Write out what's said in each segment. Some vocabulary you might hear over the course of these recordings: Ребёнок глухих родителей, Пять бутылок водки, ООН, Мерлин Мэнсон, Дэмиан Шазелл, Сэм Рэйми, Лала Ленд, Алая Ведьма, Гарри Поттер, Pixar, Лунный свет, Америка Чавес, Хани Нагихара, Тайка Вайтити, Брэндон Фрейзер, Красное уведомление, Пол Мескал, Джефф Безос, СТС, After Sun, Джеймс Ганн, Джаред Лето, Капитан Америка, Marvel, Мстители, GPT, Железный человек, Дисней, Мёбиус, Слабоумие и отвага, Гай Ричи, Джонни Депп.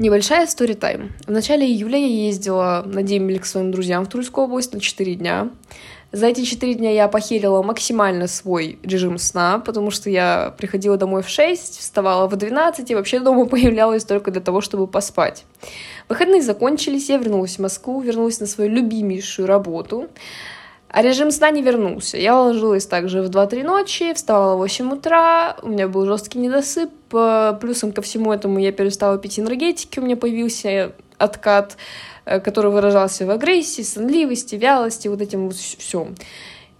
Небольшая story-time. В начале июля я ездила на дембель к своим друзьям в Тульскую область на 4 дня. За эти 4 дня я похерила максимально свой режим сна, потому что я приходила домой в 6, вставала в 12 и вообще дома появлялась только для того, чтобы поспать. Выходные закончились, я вернулась в Москву, вернулась на свою любимейшую работу. А режим сна не вернулся. Я ложилась также в 2-3 ночи, вставала в 8 утра, у меня был жесткий недосып. Плюсом ко всему этому я перестала пить энергетики, у меня появился откат, который выражался в агрессии, сонливости, вялости, вот этим вот всем.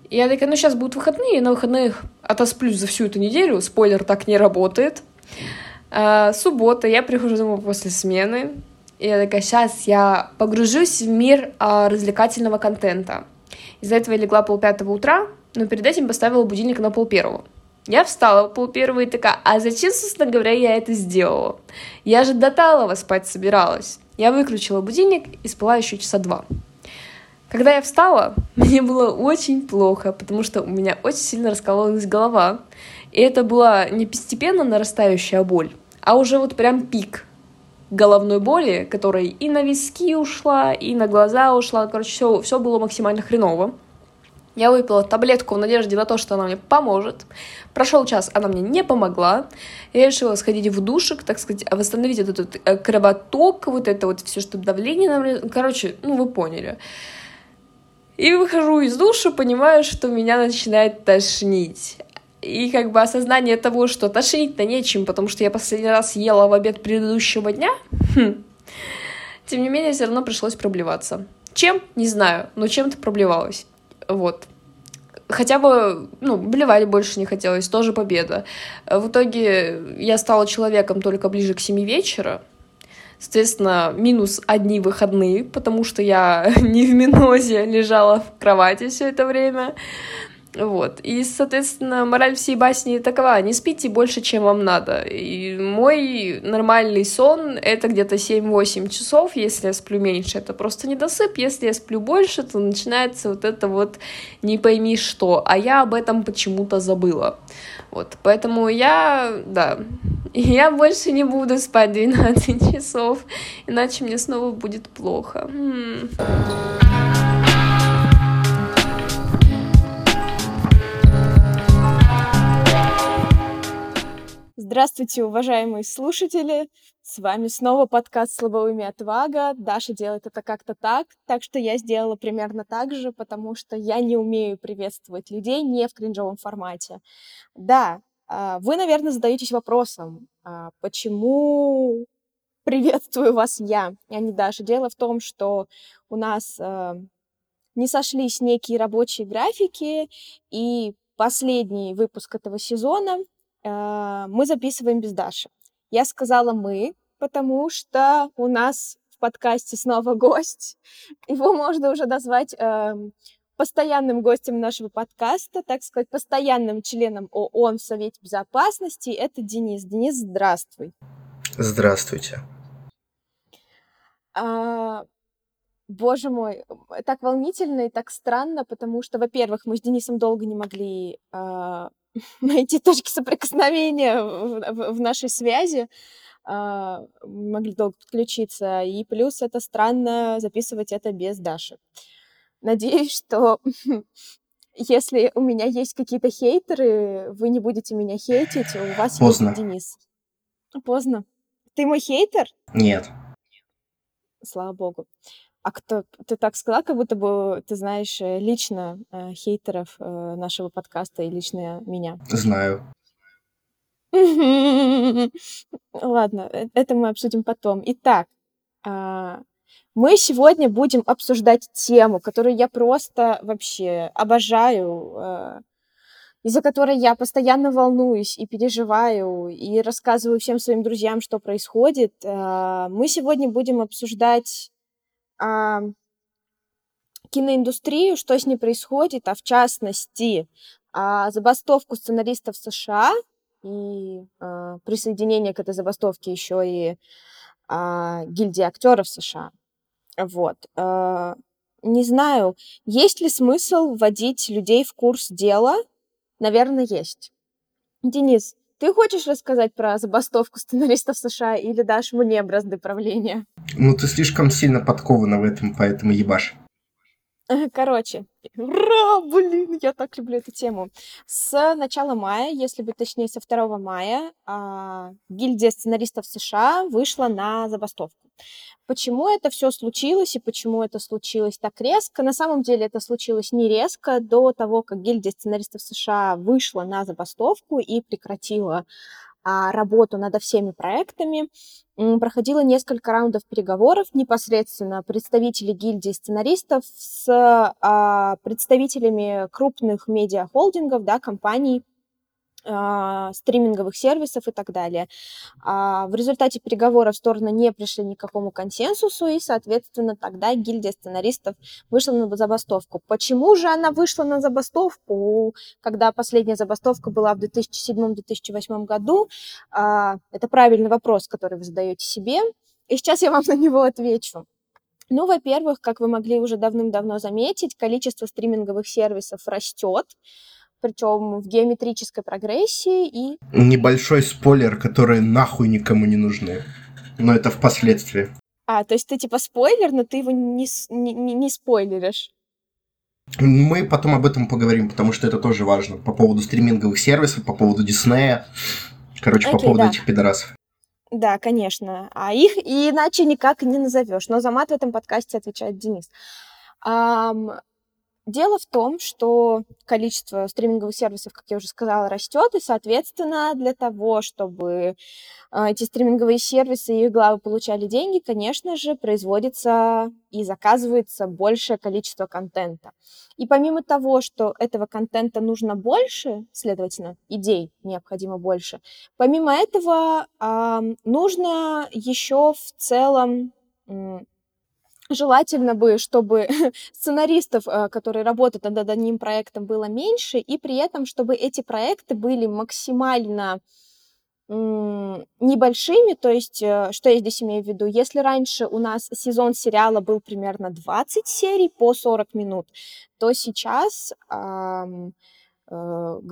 И я такая, сейчас будут выходные, на выходных отосплюсь за всю эту неделю, спойлер, так не работает. Суббота, я прихожу домой после смены, и я такая, сейчас я погружусь в мир развлекательного контента. Из-за этого я легла 4:30 утра, но перед этим поставила будильник на 1:30. Я встала 1:30 и такая, а зачем, собственно говоря, я это сделала? Я же до талого спать собиралась. Я выключила будильник и спала еще 2 часа. Когда я встала, мне было очень плохо, потому что у меня очень сильно раскололась голова. И это была не постепенно нарастающая боль, а уже вот прям пик головной боли, которая и на виски ушла, и на глаза ушла. Короче, все было максимально хреново. Я выпила таблетку в надежде на то, что она мне поможет. Прошел час, она мне не помогла. Я решила сходить в душик, так сказать, восстановить этот кровоток, вот это вот все, что давление на мне... Короче, вы поняли. И выхожу из душа, понимаю, что меня начинает тошнить. И осознание того, что тошнить-то нечем, потому что я последний раз ела в обед предыдущего дня, тем не менее, все равно пришлось проблеваться. Чем? Не знаю, но чем-то проблевалась. Вот. Хотя бы, блевать больше не хотелось, тоже победа. В итоге я стала человеком только ближе к 7 вечера. Соответственно, минус одни выходные, потому что я не в минозе, лежала в кровати все это время. Вот. И, соответственно, мораль всей басни такова: не спите больше, чем вам надо. И мой нормальный сон — это где-то 7-8 часов. Если я сплю меньше, это просто недосып. Если я сплю больше, то начинается вот это вот не пойми что. А я об этом почему-то забыла. Вот. Поэтому я больше не буду спать 12 часов, иначе мне снова будет плохо. Здравствуйте, уважаемые слушатели! С вами снова подкаст «Слабоумие и отвага». Даша делает это как-то так, что я сделала примерно так же, потому что я не умею приветствовать людей не в кринжовом формате. Да, вы, наверное, задаетесь вопросом, почему приветствую вас я, а не Даша. Дело в том, что у нас не сошлись некие рабочие графики, и последний выпуск этого сезона мы записываем без Даши. Я сказала «мы», потому что у нас в подкасте снова гость. Его можно уже назвать постоянным гостем нашего подкаста, так сказать, постоянным членом ООН в Совете Безопасности. Это Денис. Денис, здравствуй. Здравствуйте. Боже мой, так волнительно и так странно, потому что, во-первых, мы с Денисом долго не могли... найти точки соприкосновения в нашей связи, могли долго подключиться, и плюс это странно записывать это без Даши. Надеюсь, что если у меня есть какие-то хейтеры, вы не будете меня хейтить, у вас есть Денис. Поздно. Ты мой хейтер? Нет. Слава богу. А кто, ты так сказала, как будто бы ты знаешь лично хейтеров нашего подкаста и лично меня. Знаю. Ладно, это мы обсудим потом. Итак, мы сегодня будем обсуждать тему, которую я просто вообще обожаю, из-за которой я постоянно волнуюсь и переживаю, и рассказываю всем своим друзьям, что происходит. Мы сегодня будем обсуждать киноиндустрию, что с ней происходит, а в частности забастовку сценаристов США и присоединение к этой забастовке еще и гильдии актеров США. Вот. Не знаю, есть ли смысл вводить людей в курс дела? Наверное, есть. Денис, Ты хочешь рассказать про забастовку сценаристов США или дашь мне бразды правления? Ну, ты слишком сильно подкована в этом, поэтому ебашь. Короче, ура, блин, я так люблю эту тему. С начала мая, если быть точнее, со 2 мая, гильдия сценаристов США вышла на забастовку. Почему это все случилось и почему это случилось так резко? На самом деле это случилось не резко. До того, как гильдия сценаристов США вышла на забастовку и прекратила работу над всеми проектами, проходило несколько раундов переговоров непосредственно представителей гильдии сценаристов с представителями крупных медиахолдингов, да, компаний, стриминговых сервисов и так далее. В результате переговоров стороны не пришли ни к какому консенсусу, и, соответственно, тогда гильдия сценаристов вышла на забастовку. Почему же она вышла на забастовку? Когда последняя забастовка была в 2007-2008 году, это правильный вопрос, который вы задаете себе, и сейчас я вам на него отвечу. Ну, во-первых, как вы могли уже давным-давно заметить, количество стриминговых сервисов растет, причем в геометрической прогрессии и... Небольшой спойлер, которые нахуй никому не нужны. Но это впоследствии. А, то есть ты типа спойлер, но ты его не спойлеришь. Мы потом об этом поговорим, потому что это тоже важно. По поводу стриминговых сервисов, по поводу Диснея. Короче, окей, по поводу этих пидорасов. Да, конечно. А их иначе никак не назовешь. Но за мат в этом подкасте отвечает Денис. Дело в том, что количество стриминговых сервисов, как я уже сказала, растет, и, соответственно, для того, чтобы эти стриминговые сервисы и их главы получали деньги, конечно же, производится и заказывается большее количество контента. И помимо того, что этого контента нужно больше, следовательно, идей необходимо больше, помимо этого нужно еще в целом... Желательно бы, чтобы сценаристов, которые работают над одним проектом, было меньше, и при этом, чтобы эти проекты были максимально небольшими, то есть, что я здесь имею в виду, если раньше у нас сезон сериала был примерно 20 серий по 40 минут, то сейчас...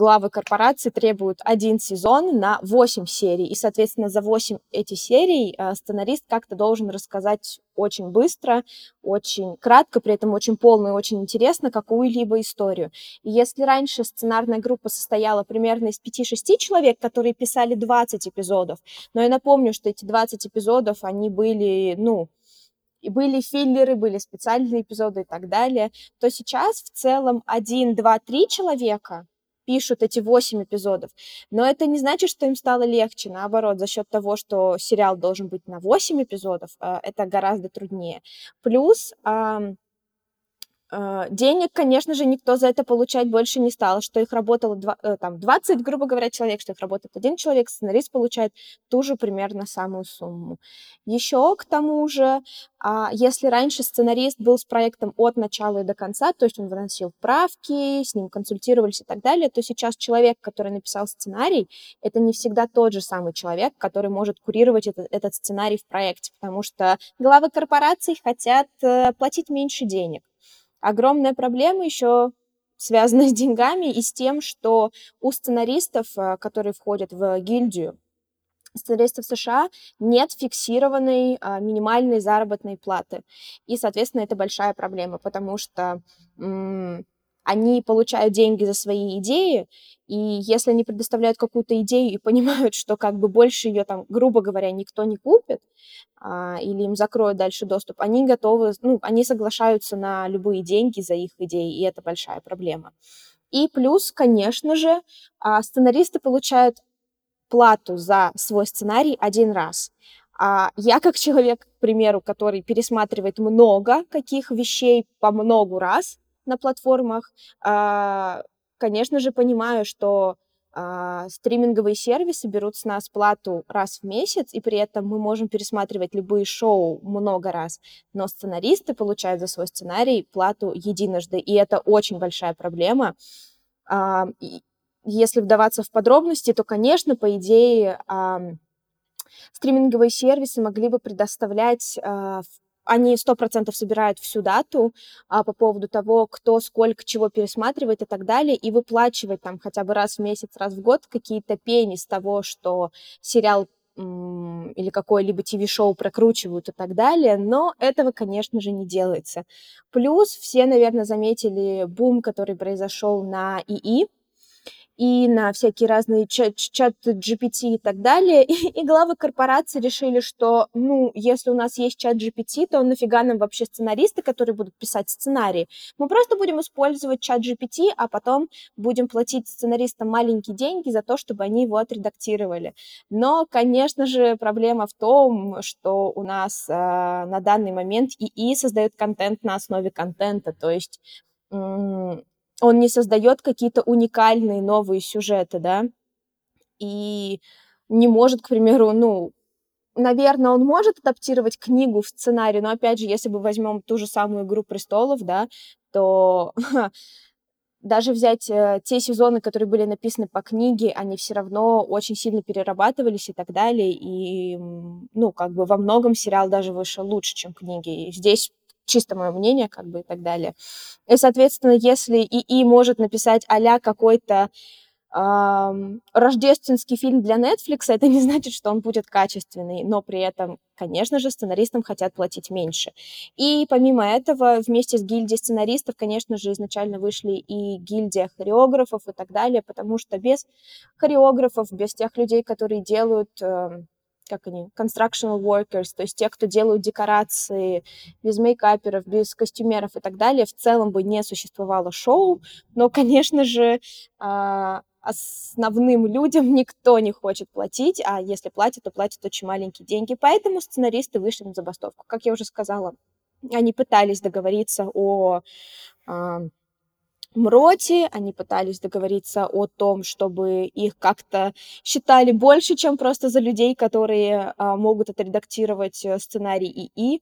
главы корпорации требуют один сезон на 8 серий, и, соответственно, за 8 этих серий сценарист как-то должен рассказать очень быстро, очень кратко, при этом очень полно и очень интересно какую-либо историю. И если раньше сценарная группа состояла примерно из 5-6 человек, которые писали 20 эпизодов, но я напомню, что эти 20 эпизодов, они были, и были филлеры, были специальные эпизоды и так далее, то сейчас в целом 1, 2, 3 человека пишут эти 8 эпизодов. Но это не значит, что им стало легче. Наоборот, за счет того, что сериал должен быть на 8 эпизодов, это гораздо труднее. Плюс... денег, конечно же, никто за это получать больше не стал, что их работало 20, грубо говоря, человек, что их работает один человек, сценарист получает ту же примерно самую сумму. Еще к тому же, если раньше сценарист был с проектом от начала и до конца, то есть он выносил правки, с ним консультировались и так далее, то сейчас человек, который написал сценарий, это не всегда тот же самый человек, который может курировать этот сценарий в проекте, потому что главы корпораций хотят платить меньше денег. Огромная проблема еще связана с деньгами и с тем, что у сценаристов, которые входят в гильдию сценаристов США, нет фиксированной минимальной заработной платы. И, соответственно, это большая проблема, потому что они получают деньги за свои идеи, и если они предоставляют какую-то идею и понимают, что как бы больше ее там, грубо говоря, никто не купит, или им закроют дальше доступ, они готовы, они соглашаются на любые деньги за их идеи, и это большая проблема. И плюс, конечно же, сценаристы получают плату за свой сценарий один раз. Я как человек, к примеру, который пересматривает много каких вещей по многу раз, на платформах, конечно же, понимаю, что стриминговые сервисы берут с нас плату раз в месяц, и при этом мы можем пересматривать любые шоу много раз, но сценаристы получают за свой сценарий плату единожды, и это очень большая проблема. Если вдаваться в подробности, то, конечно, по идее, стриминговые сервисы могли бы предоставлять Они 100% собирают всю дату по поводу того, кто сколько чего пересматривает и так далее, и выплачивать там хотя бы раз в месяц, раз в год какие-то пени с того, что сериал или какое-либо ТВ-шоу прокручивают и так далее, но этого, конечно же, не делается. Плюс все, наверное, заметили бум, который произошел на ИИ и на всякие разные чаты GPT и так далее, и главы корпораций решили, что, ну, если у нас есть чат GPT, то нафига нам вообще сценаристы, которые будут писать сценарии? Мы просто будем использовать чат GPT, а потом будем платить сценаристам маленькие деньги за то, чтобы они его отредактировали. Но, конечно же, проблема в том, что у нас на данный момент ИИ создает контент на основе контента, то есть... он не создает какие-то уникальные новые сюжеты, да, и не может, к примеру, ну, наверное, он может адаптировать книгу в сценарий, но, опять же, если мы возьмем ту же самую «Игру престолов», да, то даже взять те сезоны, которые были написаны по книге, они все равно очень сильно перерабатывались и так далее, и, ну, как бы во многом сериал даже вышел лучше, чем книги, и здесь... чисто мое мнение, как бы, и так далее. И, соответственно, если ИИ может написать а-ля какой-то рождественский фильм для Netflix, это не значит, что он будет качественный, но при этом, конечно же, сценаристам хотят платить меньше. И помимо этого, вместе с гильдией сценаристов, конечно же, изначально вышли и гильдия хореографов и так далее, потому что без хореографов, без тех людей, которые делают... как они, construction workers, то есть те, кто делают декорации, без мейкаперов, без костюмеров и так далее, в целом бы не существовало шоу, но, конечно же, основным людям никто не хочет платить, а если платят, то платят очень маленькие деньги, поэтому сценаристы вышли на забастовку. Как я уже сказала, они пытались договориться о... МРОТе, они пытались договориться о том, чтобы их как-то считали больше, чем просто за людей, которые могут отредактировать сценарий ИИ,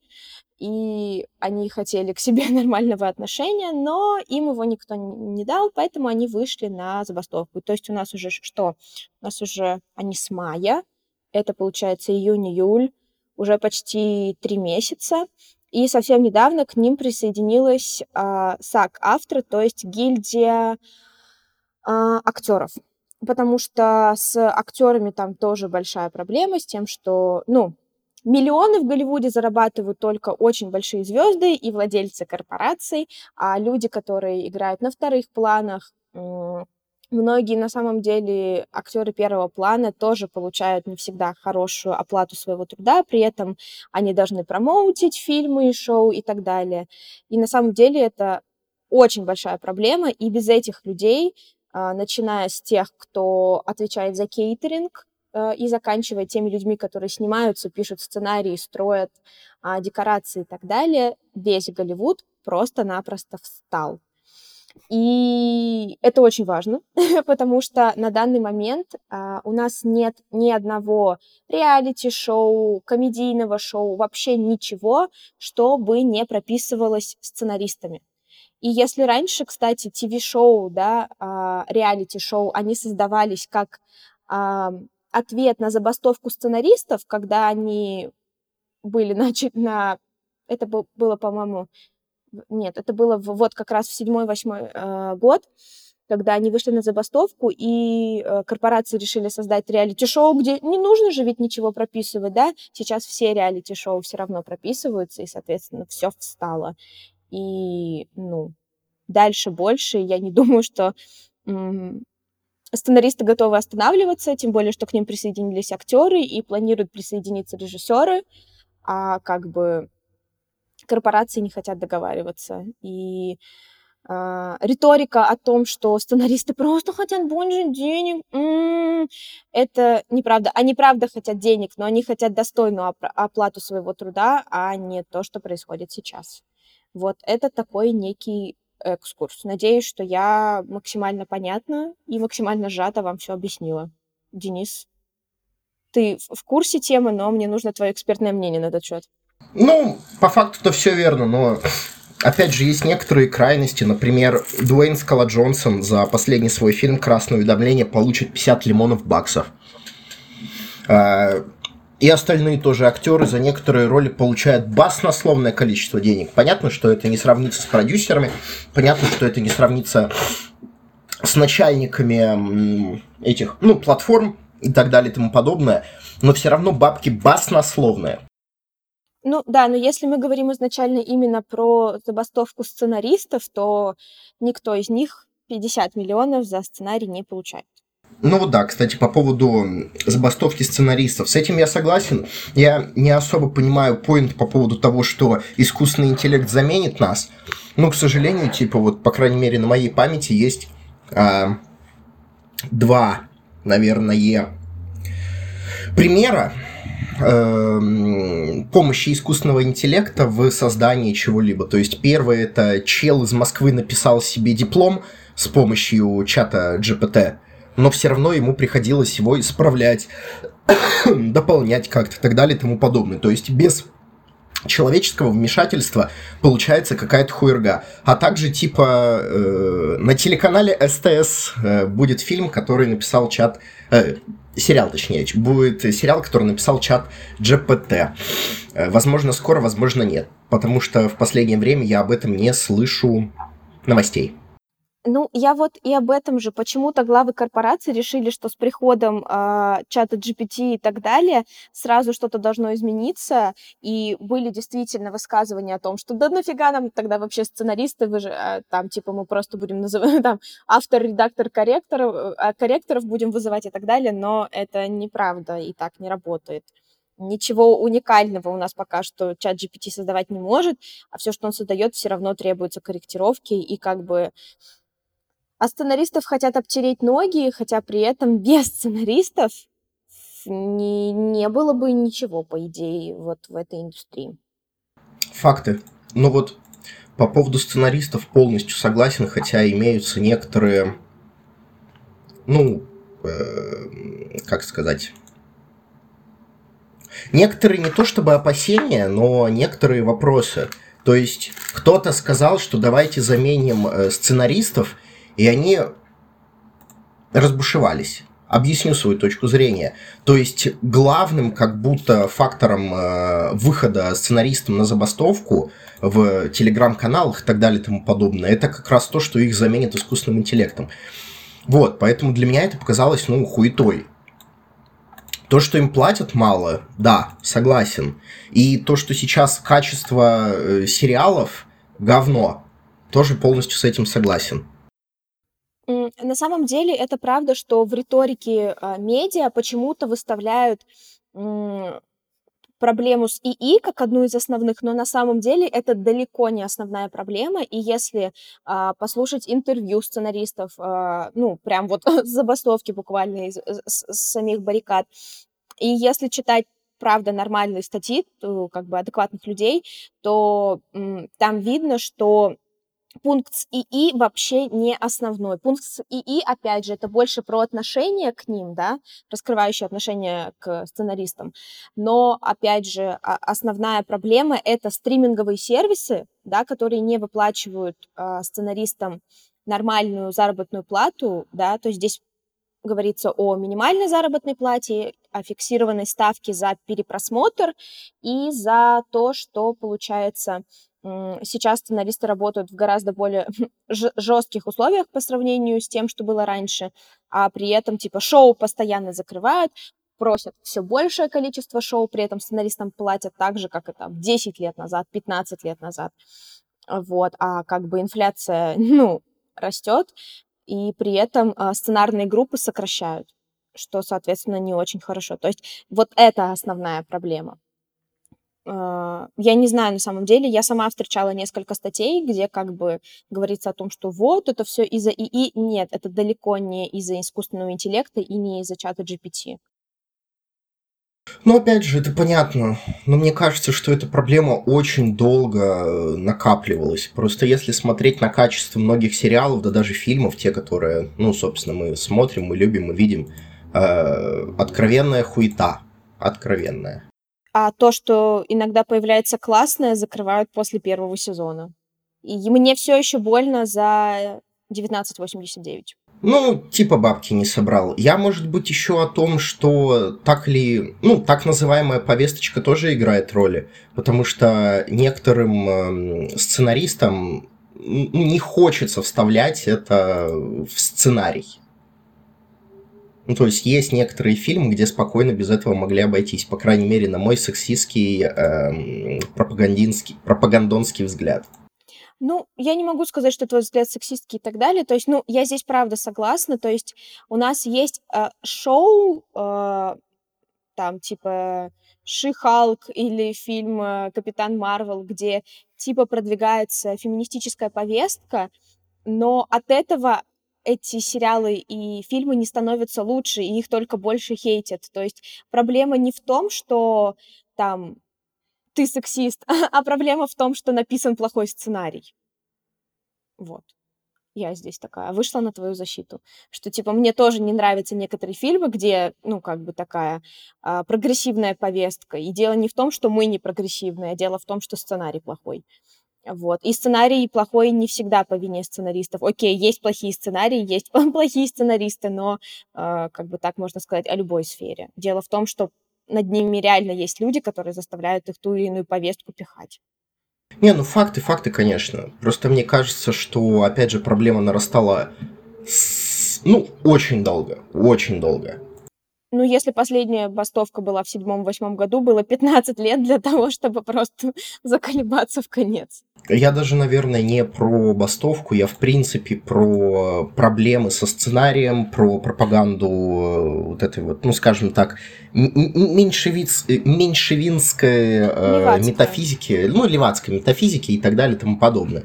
и они хотели к себе нормального отношения, но им его никто не дал, поэтому они вышли на забастовку. То есть у нас уже что? У нас уже они с мая, это получается июнь-июль, уже почти 3 месяца. И совсем недавно к ним присоединилась SAG-автор, то есть гильдия актеров. Потому что с актерами там тоже большая проблема, с тем, что, ну, миллионы в Голливуде зарабатывают только очень большие звезды и владельцы корпораций, а люди, которые играют на вторых планах, многие, на самом деле, актеры первого плана тоже получают не всегда хорошую оплату своего труда, при этом они должны промоутить фильмы, шоу и так далее. И на самом деле это очень большая проблема, и без этих людей, начиная с тех, кто отвечает за кейтеринг, и заканчивая теми людьми, которые снимаются, пишут сценарии, строят декорации и так далее, весь Голливуд просто-напросто встал. И это очень важно, потому что на данный момент у нас нет ни одного реалити-шоу, комедийного шоу, вообще ничего, что бы не прописывалось сценаристами. И если раньше, кстати, ТВ-шоу, да, реалити-шоу, они создавались как ответ на забастовку сценаристов, когда они были начали. Это было, по-моему... Нет, это было вот как раз в 7-8 год, когда они вышли на забастовку, и корпорации решили создать реалити-шоу, где не нужно же ведь ничего прописывать, да? Сейчас все реалити-шоу все равно прописываются, и, соответственно, все встало. И, ну, дальше больше, я не думаю, что сценаристы готовы останавливаться, тем более, что к ним присоединились актеры и планируют присоединиться режиссеры, а как бы... корпорации не хотят договариваться. И риторика о том, что сценаристы просто хотят больше денег, это неправда. Они правда хотят денег, но они хотят достойную оплату своего труда, а не то, что происходит сейчас. Вот это такой некий экскурс. Надеюсь, что я максимально понятно и максимально сжато вам все объяснила. Денис, ты в курсе темы, но мне нужно твое экспертное мнение на этот счет. Ну, по факту-то все верно, но, опять же, есть некоторые крайности. Например, Дуэйн Скала Джонсон за последний свой фильм «Красное уведомление» получит 50 лимонов баксов. И остальные тоже актеры за некоторые роли получают баснословное количество денег. Понятно, что это не сравнится с продюсерами, понятно, что это не сравнится с начальниками этих, ну, платформ и так далее и тому подобное, но все равно бабки баснословные. Ну да, но если мы говорим изначально именно про забастовку сценаристов, то никто из них 50 миллионов за сценарий не получает. Ну вот да, кстати, по поводу забастовки сценаристов. С этим я согласен. Я не особо понимаю поинт по поводу того, что искусственный интеллект заменит нас. Но, к сожалению, типа вот, по крайней мере, на моей памяти есть два, наверное, примера помощи искусственного интеллекта в создании чего-либо. То есть первое — это чел из Москвы написал себе диплом с помощью чата GPT, но все равно ему приходилось его исправлять, дополнять как-то и так далее и тому подобное. То есть без человеческого вмешательства получается какая-то хуерга. А также типа на телеканале СТС будет фильм, который написал чат... сериал, точнее. Будет сериал, который написал чат GPT. Возможно, скоро, возможно, нет. Потому что в последнее время я об этом не слышу новостей. Ну, я вот и об этом же. Почему-то главы корпораций решили, что с приходом чата GPT и так далее сразу что-то должно измениться, и были действительно высказывания о том, что да нафига нам тогда вообще сценаристы, вы же, там, типа, мы просто будем называть, там, автор, редактор, корректоров будем вызывать и так далее, но это неправда и так не работает. Ничего уникального у нас пока что чат GPT создавать не может, а все, что он создает, все равно требуются корректировки и как бы... А сценаристов хотят обтереть ноги, хотя при этом без сценаристов не было бы ничего, по идее, вот в этой индустрии. Факты. Ну вот по поводу сценаристов полностью согласен, хотя имеются некоторые, ну, как сказать... Некоторые не то чтобы опасения, но некоторые вопросы. То есть кто-то сказал, что давайте заменим сценаристов, и они разбушевались. Объясню свою точку зрения. То есть главным как будто фактором выхода сценаристам на забастовку в телеграм-каналах и так далее и тому подобное, это как раз то, что их заменит искусственным интеллектом. Вот, поэтому для меня это показалось, ну, хуетой. То, что им платят мало, да, согласен. И то, что сейчас качество сериалов говно, тоже полностью с этим согласен. На самом деле это правда, что в риторике медиа почему-то выставляют проблему с ИИ как одну из основных, но на самом деле это далеко не основная проблема, и если послушать интервью сценаристов, ну, прям вот с забастовки буквально, с самих баррикад, и если читать, правда, нормальные статьи, как бы адекватных людей, то там видно, что пункт с ИИ вообще не основной. Пункт с ИИ, опять же, это больше про отношение к ним, да, раскрывающие отношение к сценаристам. Но, опять же, основная проблема — это стриминговые сервисы, да, которые не выплачивают сценаристам нормальную заработную плату, да, то есть здесь говорится о минимальной заработной плате, о фиксированной ставке за перепросмотр и за то, что получается... Сейчас сценаристы работают в гораздо более жестких условиях по сравнению с тем, что было раньше, а при этом типа шоу постоянно закрывают, просят все большее количество шоу, при этом сценаристам платят так же, как и там 10 лет назад, 15 лет назад. Вот, а как бы инфляция, ну, растет, и при этом сценарные группы сокращают, что, соответственно, не очень хорошо. То есть вот это основная проблема. Я не знаю, на самом деле, я сама встречала несколько статей, где как бы говорится о том, что вот, это все из-за ИИ. Нет, это далеко не из-за искусственного интеллекта и не из-за чата GPT. Ну, опять же, это понятно, но мне кажется, что эта проблема очень долго накапливалась. Просто если смотреть на качество многих сериалов, да даже фильмов, те, которые, ну, собственно, мы смотрим, мы любим, мы видим, откровенная хуета, откровенная. А то, что иногда появляется классное, закрывают после первого сезона. И мне все еще больно за 1989. Ну, типа бабки не собрал. Я, может быть, еще о том, что так ли... Ну, так называемая повесточка тоже играет роли, потому что некоторым сценаристам не хочется вставлять это в сценарий. Ну, то есть есть некоторые фильмы, где спокойно без этого могли обойтись, по крайней мере, на мой сексистский, пропагандонский взгляд. Ну, я не могу сказать, что твой взгляд сексистский и так далее. То есть, ну, я здесь правда согласна. То есть у нас есть шоу, там, типа, Ши-Халк или фильм «Капитан Марвел», где, типа, продвигается феминистическая повестка, но от этого эти сериалы и фильмы не становятся лучше, и их только больше хейтят. То есть проблема не в том, что, там... ты сексист, а проблема в том, что написан плохой сценарий. Вот. Я здесь такая вышла на твою защиту. Что, типа, мне тоже не нравятся некоторые фильмы, где, ну, как бы такая прогрессивная повестка. И дело не в том, что мы не прогрессивные, а дело в том, что сценарий плохой. Вот. И сценарий плохой не всегда по вине сценаристов. Окей, есть плохие сценарии, есть плохие сценаристы, но, как бы так можно сказать, о любой сфере. Дело в том, что над ними реально есть люди, которые заставляют их ту или иную повестку пихать. Не, ну факты, конечно. Просто мне кажется, что, опять же, проблема нарастала, ну, очень долго. Ну, если последняя бастовка была в 2007-2008 году, было 15 лет для того, чтобы просто заколебаться в конец. Я даже, наверное, не про бастовку, я, в принципе, про проблемы со сценарием, про пропаганду вот этой вот, ну, скажем так, меньшевинской метафизики, ну, левацкой метафизики и так далее и тому подобное.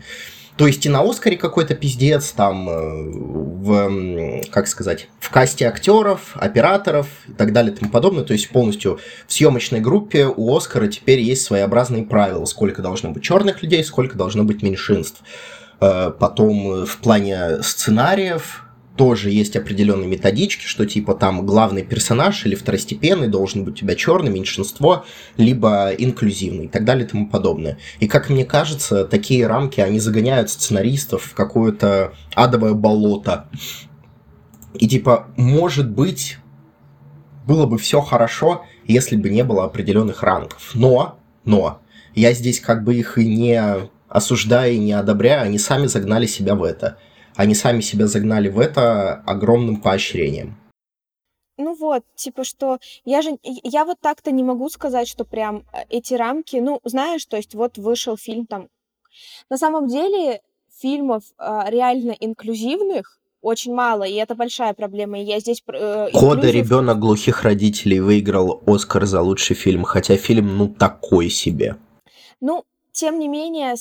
То есть и на «Оскаре» какой-то пиздец, там, в касте актеров, операторов и так далее и тому подобное. То есть полностью в съемочной группе у «Оскара» теперь есть своеобразные правила, сколько должно быть черных людей, сколько должно быть меньшинств. Потом в плане сценариев тоже есть определенные методички, что типа там главный персонаж или второстепенный должен быть у тебя черный, меньшинство, либо инклюзивный и так далее и тому подобное. И как мне кажется, такие рамки, они загоняют сценаристов в какое-то адовое болото. И типа, может быть, было бы все хорошо, если бы не было определенных рамков. Но, я здесь как бы их и не осуждаю, и не одобряю, они сами загнали себя в это. Они сами себя загнали в это огромным поощрением. Ну вот, типа что... Я вот так-то не могу сказать, что прям эти рамки... Ну, знаешь, то есть вот вышел фильм там... На самом деле фильмов реально инклюзивных очень мало, и это большая проблема. И я здесь... Кода, «Ребёнок глухих родителей» выиграл Оскар за лучший фильм, хотя фильм, ну, такой себе. Ну... Тем не менее,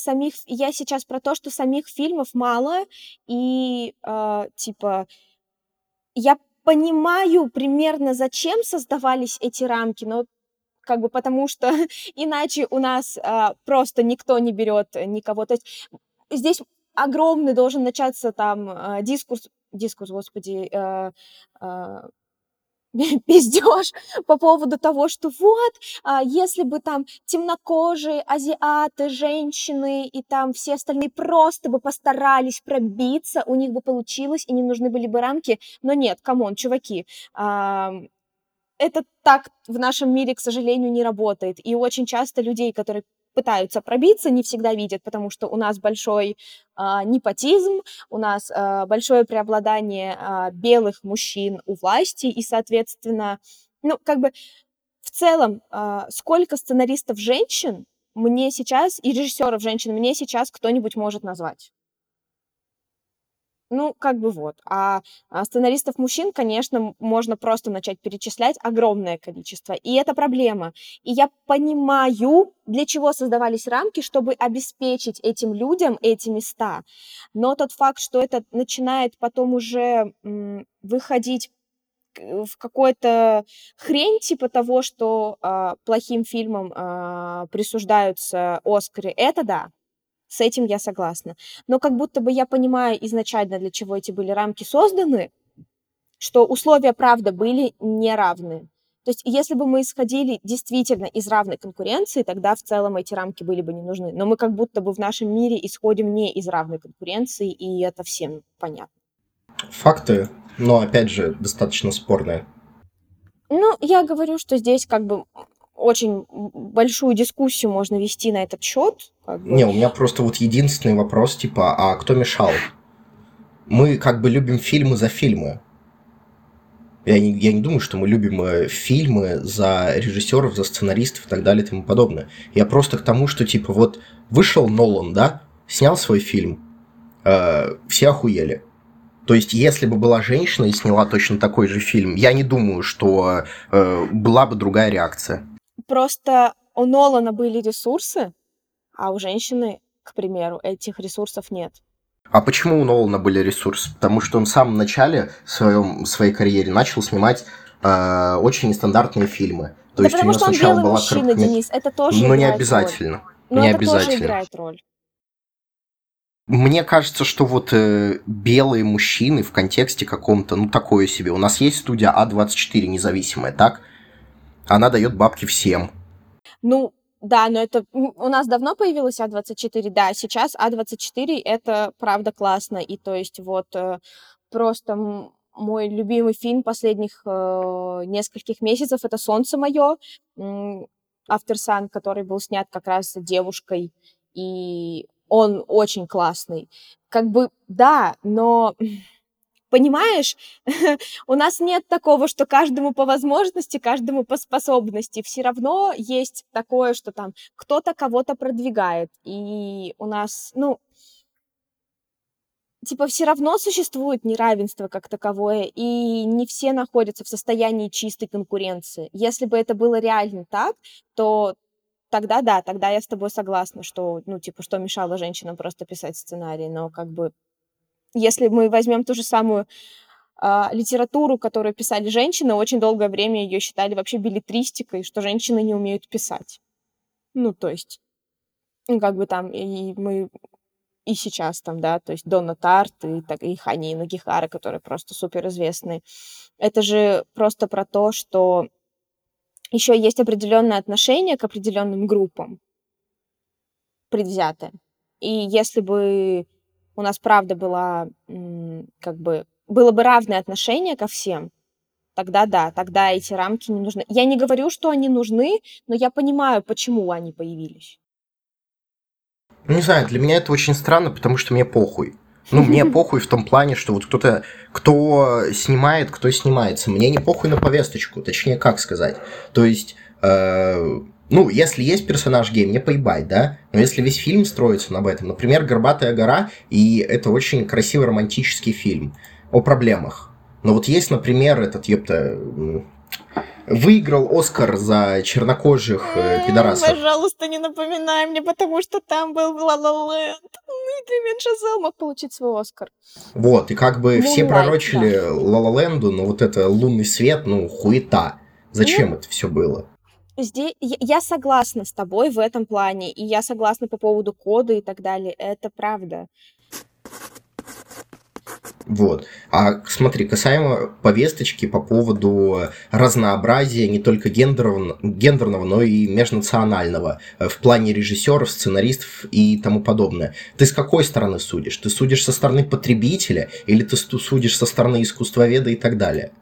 я сейчас про то, что самих фильмов мало, и, я понимаю примерно, зачем создавались эти рамки, но как бы потому что иначе у нас просто никто не берет никого. То есть здесь огромный должен начаться там пиздёж по поводу того, что вот, если бы там темнокожие, азиаты, женщины и там все остальные просто бы постарались пробиться, у них бы получилось и не нужны были бы рамки, но нет, камон, чуваки, это так в нашем мире, к сожалению, не работает, и очень часто людей, которые пытаются пробиться, не всегда видят, потому что у нас большой непотизм, у нас большое преобладание белых мужчин у власти, и, соответственно, ну, как бы в целом, сколько сценаристов женщин мне сейчас, и режиссеров женщин мне сейчас кто-нибудь может назвать? Ну, как бы вот. А сценаристов мужчин, конечно, можно просто начать перечислять огромное количество. И это проблема. И я понимаю, для чего создавались рамки, чтобы обеспечить этим людям эти места. Но тот факт, что это начинает потом уже выходить в какую-то хрень типа того, что плохим фильмам присуждаются Оскары, это да. С этим я согласна. Но как будто бы я понимаю изначально, для чего эти были рамки созданы, что условия, правда, были неравны. То есть если бы мы исходили действительно из равной конкуренции, тогда в целом эти рамки были бы не нужны. Но мы как будто бы в нашем мире исходим не из равной конкуренции, и это всем понятно. факты, но, опять же, достаточно спорные. Ну, я говорю, что здесь как бы очень большую дискуссию можно вести на этот счет. Как бы. Не, у меня просто вот единственный вопрос, типа, а кто мешал? Мы как бы любим фильмы за фильмы. Я не думаю, что мы любим фильмы за режиссеров, за сценаристов и так далее и тому подобное. Я просто к тому, что, типа, вот вышел Нолан, да, снял свой фильм, все охуели. То есть, если бы была женщина и сняла точно такой же фильм, я не думаю, что была бы другая реакция. Просто у Нолана были ресурсы, а у женщины, к примеру, этих ресурсов нет. А почему у Нолана были ресурсы? Потому что он в самом начале своей карьеры начал снимать очень нестандартные фильмы. То есть, потому что он белый мужчина, Денис, это тоже играет роль. Не обязательно. Но это тоже играет роль. Мне кажется, что вот белые мужчины в контексте каком-то, ну, такое себе. У нас есть студия A24 независимая, так? Она дает бабки всем. Ну... Да, но это у нас давно появилась А24, да, сейчас А24 это правда классно, и то есть вот просто мой любимый фильм последних нескольких месяцев это «Солнце мое», After Sun, который был снят как раз девушкой, и он очень классный, как бы, да, но... Понимаешь, у нас нет такого, что каждому по возможности, каждому по способности. Все равно есть такое, что там кто-то кого-то продвигает. И у нас, ну, типа все равно существует неравенство как таковое, и не все находятся в состоянии чистой конкуренции. Если бы это было реально так, то тогда да, тогда я с тобой согласна, что, ну, типа, что мешало женщинам просто писать сценарий, но как бы... Если мы возьмем ту же самую литературу, которую писали женщины, очень долгое время ее считали вообще беллетристикой, что женщины не умеют писать. Ну, то есть, как бы там, и мы и сейчас там, да, то есть Донна Тартт и Хани Нагихара, которые просто суперизвестны. Это же просто про то, что еще есть определенное отношение к определенным группам, предвзятое. И если бы у нас, правда, было бы равное отношение ко всем, тогда да, тогда эти рамки не нужны. Я не говорю, что они нужны, но я понимаю, почему они появились. Не знаю, для меня это очень странно, потому что мне похуй. Ну, мне похуй в том плане, что вот кто-то, кто снимается. Мне не похуй на повесточку, точнее, как сказать. То есть... Ну, если есть персонаж гей, мне поебать, да? Но если весь фильм строится об этом, например, «Горбатая гора», и это очень красивый романтический фильм о проблемах. Но вот есть, например, этот, ёпта, выиграл «Оскар» за чернокожих пидорасов. Пожалуйста, не напоминай мне, потому что там был «Лала Ленд». Ну, и для Меншазел мог получить свой «Оскар». Вот, и как бы все пророчили «Лала Ленду», но вот это «Лунный свет», ну, хуета. Зачем это все было? Здесь, я согласна с тобой в этом плане, и я согласна по поводу кода и так далее, это правда. Вот. А смотри, касаемо повесточки по поводу разнообразия не только гендерного, но и межнационального в плане режиссеров, сценаристов и тому подобное. Ты с какой стороны судишь? Ты судишь со стороны потребителя или ты судишь со стороны искусствоведа и так далее?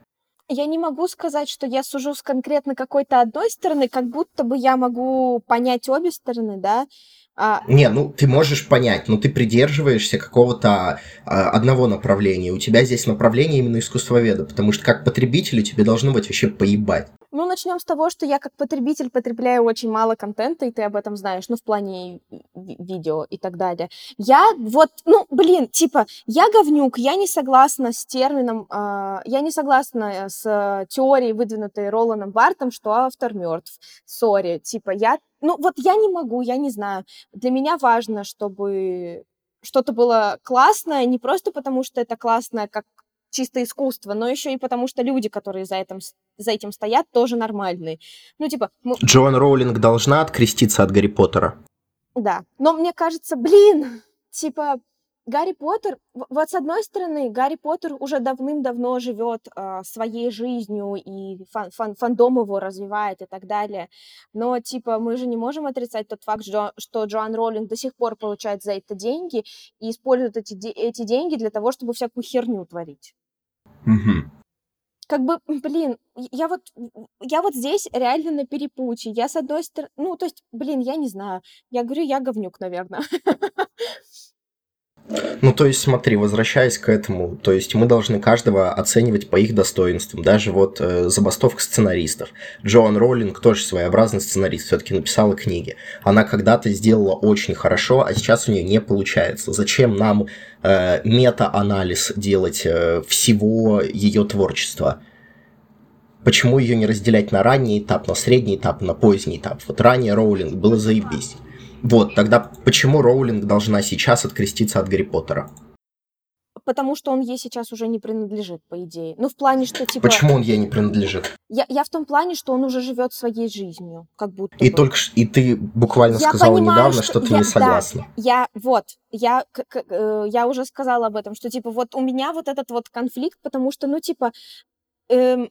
Я не могу сказать, что я сужу с конкретно какой-то одной стороны, как будто бы я могу понять обе стороны, да? Не, ну ты можешь понять, но ты придерживаешься какого-то одного направления. У тебя здесь направление именно искусствоведа, потому что как потребителю тебе должно быть вообще поебать. Ну, начнем с того, что я как потребитель потребляю очень мало контента, и ты об этом знаешь, ну, в плане видео и так далее. Я вот, ну, блин, типа, я говнюк, я не согласна с термином, я не согласна с теорией, выдвинутой Роланом Бартом, что автор мертв. Сори, типа, я не могу, я не знаю. Для меня важно, чтобы что-то было классное, не просто потому, что это классное, как чисто искусство, но еще и потому, что люди, которые за этим стоят, тоже нормальные. Ну, типа... Джоан Роулинг должна откреститься от Гарри Поттера. Да. Но мне кажется, блин, типа, Гарри Поттер, вот с одной стороны, Гарри Поттер уже давным-давно живет своей жизнью, и фандом его развивает и так далее, но, типа, мы же не можем отрицать тот факт, что Джоан Роулинг до сих пор получает за это деньги и использует эти деньги для того, чтобы всякую херню творить. Mm-hmm. Как бы, блин, я вот здесь реально на перепутье. Я с одной стороны, ну, то есть, блин, я не знаю, я говорю, я говнюк, наверное. Ну, то есть, смотри, возвращаясь к этому, то есть мы должны каждого оценивать по их достоинствам, даже вот забастовка сценаристов. Джоан Роулинг тоже своеобразный сценарист, все-таки написала книги. Она когда-то сделала очень хорошо, а сейчас у нее не получается. Зачем нам мета-анализ делать всего ее творчества? Почему ее не разделять на ранний этап, на средний этап, на поздний этап? Вот ранее Роулинг было заебись. Вот, тогда почему Роулинг должна сейчас откреститься от Гарри Поттера? Потому что он ей сейчас уже не принадлежит, по идее. Ну, в плане, что типа... Почему он ей не принадлежит? Я в том плане, что он уже живет своей жизнью, как будто и бы. И ты буквально сказала недавно, что ты не согласна. Да, я уже сказала об этом, что типа вот у меня вот этот вот конфликт, потому что, ну, типа, наверное,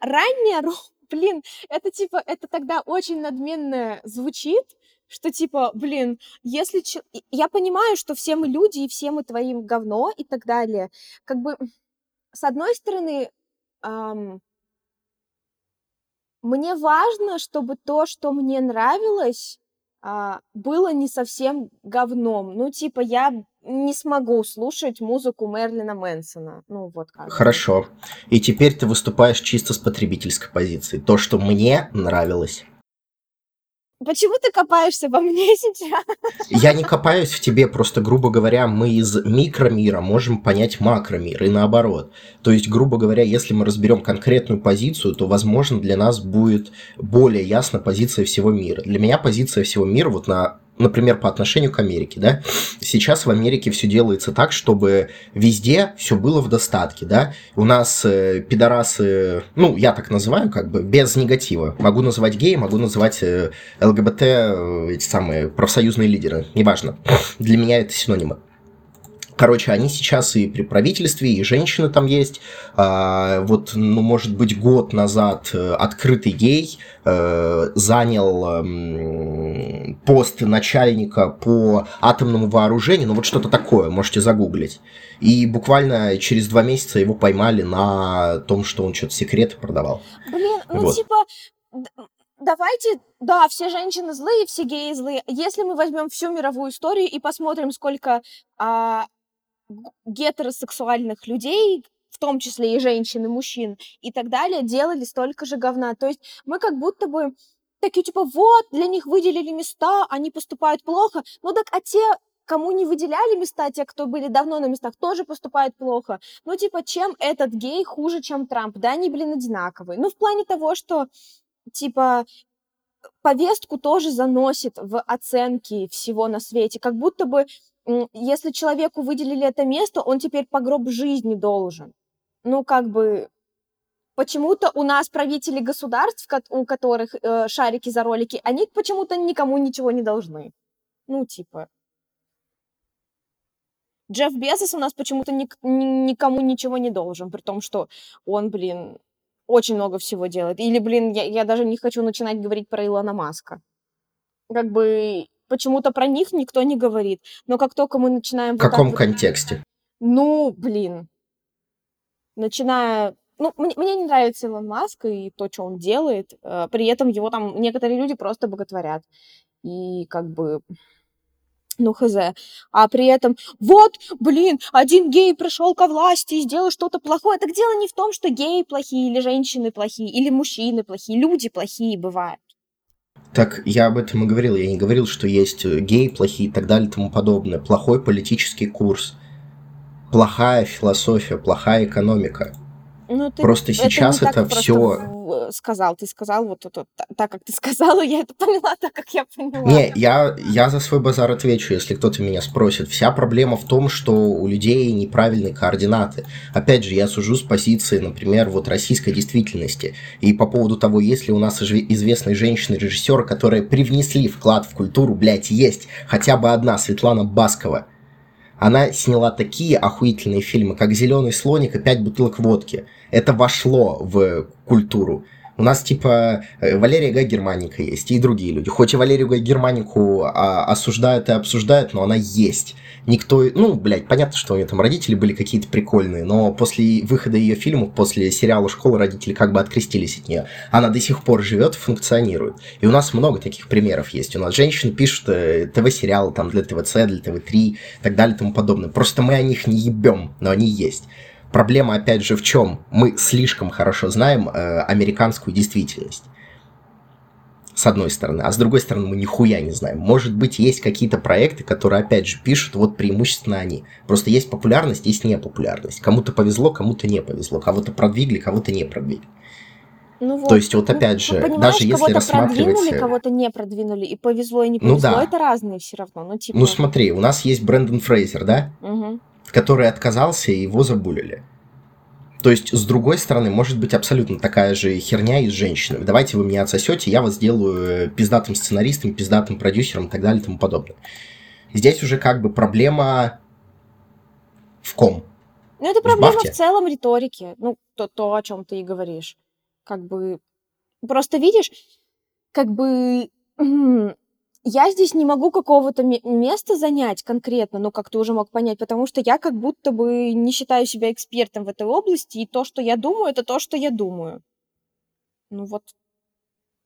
ранняя... Блин, это типа, это тогда очень надменно звучит, что типа, блин, если... Я понимаю, что все мы люди, и все мы творим говно и так далее. Как бы, с одной стороны, мне важно, чтобы то, что мне нравилось, было не совсем говном. Ну, типа, я не смогу слушать музыку Мерлина Мэнсона. Ну, вот как. Хорошо. И теперь ты выступаешь чисто с потребительской позиции. То, что мне нравилось. Почему ты копаешься во мне сейчас? Я не копаюсь в тебе, просто, грубо говоря, мы из микромира можем понять макромир, и наоборот. То есть, грубо говоря, если мы разберем конкретную позицию, то, возможно, для нас будет более ясна позиция всего мира. Для меня позиция всего мира, вот например, по отношению к Америке, да, сейчас в Америке все делается так, чтобы везде все было в достатке, да, у нас пидорасы, ну, я так называю, как бы, без негатива, могу называть геи, могу называть ЛГБТ, эти самые профсоюзные лидеры, неважно, для меня это синонимы. Короче, они сейчас и при правительстве, и женщины там есть. Вот, ну, может быть, год назад открытый гей занял пост начальника по атомному вооружению. Ну, вот что-то такое, можете загуглить. И буквально через 2 месяца его поймали на том, что он что-то секреты продавал. Блин, ну вот. Типа... Давайте, да, все женщины злые, все геи злые. Если мы возьмем всю мировую историю и посмотрим, сколько гетеросексуальных людей, в том числе и женщин, и мужчин, и так далее, делали столько же говна. То есть мы как будто бы такие, типа, вот, для них выделили места, они поступают плохо. Ну так, а те, кому не выделяли места, те, кто были давно на местах, тоже поступают плохо. Ну типа, чем этот гей хуже, чем Трамп? Да, они, блин, одинаковые. Ну в плане того, что... Типа, повестку тоже заносит в оценки всего на свете. Как будто бы, если человеку выделили это место, он теперь по гроб жизни должен. Ну, как бы, почему-то у нас правители государств, у которых шарики за ролики, они почему-то никому ничего не должны. Ну, типа... Джефф Безос у нас почему-то никому ничего не должен, при том, что он, блин... очень много всего делает. Или, блин, я даже не хочу начинать говорить про Илона Маска. Как бы почему-то про них никто не говорит. Но как только мы начинаем... В каком контексте? Ну, блин. Начиная... Ну, мне не нравится Илон Маск и то, что он делает. При этом его там некоторые люди просто боготворят. И как бы... Ну, хз. А при этом, вот, блин, один гей пришел ко власти и сделал что-то плохое. Так дело не в том, что геи плохие, или женщины плохие, или мужчины плохие, люди плохие бывают. Так, я об этом и говорил. Я не говорил, что есть геи плохие и так далее и тому подобное. Плохой политический курс, плохая философия, плохая экономика. Ну, ты просто сейчас это все... сказал. Ты сказал вот это так, как ты сказала, я это поняла так, как я поняла. Не, я за свой базар отвечу, если кто-то меня спросит. Вся проблема в том, что у людей неправильные координаты. Опять же, я сужу с позиции, например, вот российской действительности. И по поводу того, есть ли у нас известные женщины-режиссеры, которые привнесли вклад в культуру, блядь, есть хотя бы одна Светлана Баскова. Она сняла такие охуительные фильмы, как «Зеленый слоник» и «Пять бутылок водки». Это вошло в культуру. У нас типа Валерия Гай Германика есть и другие люди. Хоть и Валерию Гай Германику осуждают и обсуждают, но она есть. Никто, ну, блядь, понятно, что у нее там родители были какие-то прикольные, но после выхода ее фильмов, после сериала «Школа», родители как бы открестились от нее. Она до сих пор живет и функционирует. И у нас много таких примеров есть. У нас женщины пишут ТВ-сериалы там для ТВЦ, для ТВ3 и так далее и тому подобное. Просто мы о них не ебем, но они есть. Проблема, опять же, в чем? Мы слишком хорошо знаем американскую действительность, с одной стороны. А с другой стороны, мы нихуя не знаем. Может быть, есть какие-то проекты, которые, опять же, пишут вот преимущественно они. Просто есть популярность, есть непопулярность. Кому-то повезло, кому-то не повезло. Кого-то продвигли, кого-то не продвигли. Ну вот, то есть, вот опять же, даже если рассматривать... Кого-то продвинули, кого-то не продвинули, и повезло, и не повезло, ну, да. Это разные все равно. Ну, типа... ну смотри, у нас есть Брэндон Фрейзер, да? Угу. Который отказался, и его забулили. То есть, с другой стороны, может быть абсолютно такая же херня и с женщинами. Давайте вы меня отсосете, я вас сделаю пиздатым сценаристом, пиздатым продюсером и так далее и тому подобное. Здесь уже как бы проблема в ком? Ну, это проблема в целом риторики. Ну, то, о чем ты и говоришь. Как бы... Просто видишь, как бы... Я здесь не могу какого-то места занять конкретно, ну, как ты уже мог понять, потому что я как будто бы не считаю себя экспертом в этой области, и то, что я думаю, это то, что я думаю. Ну вот,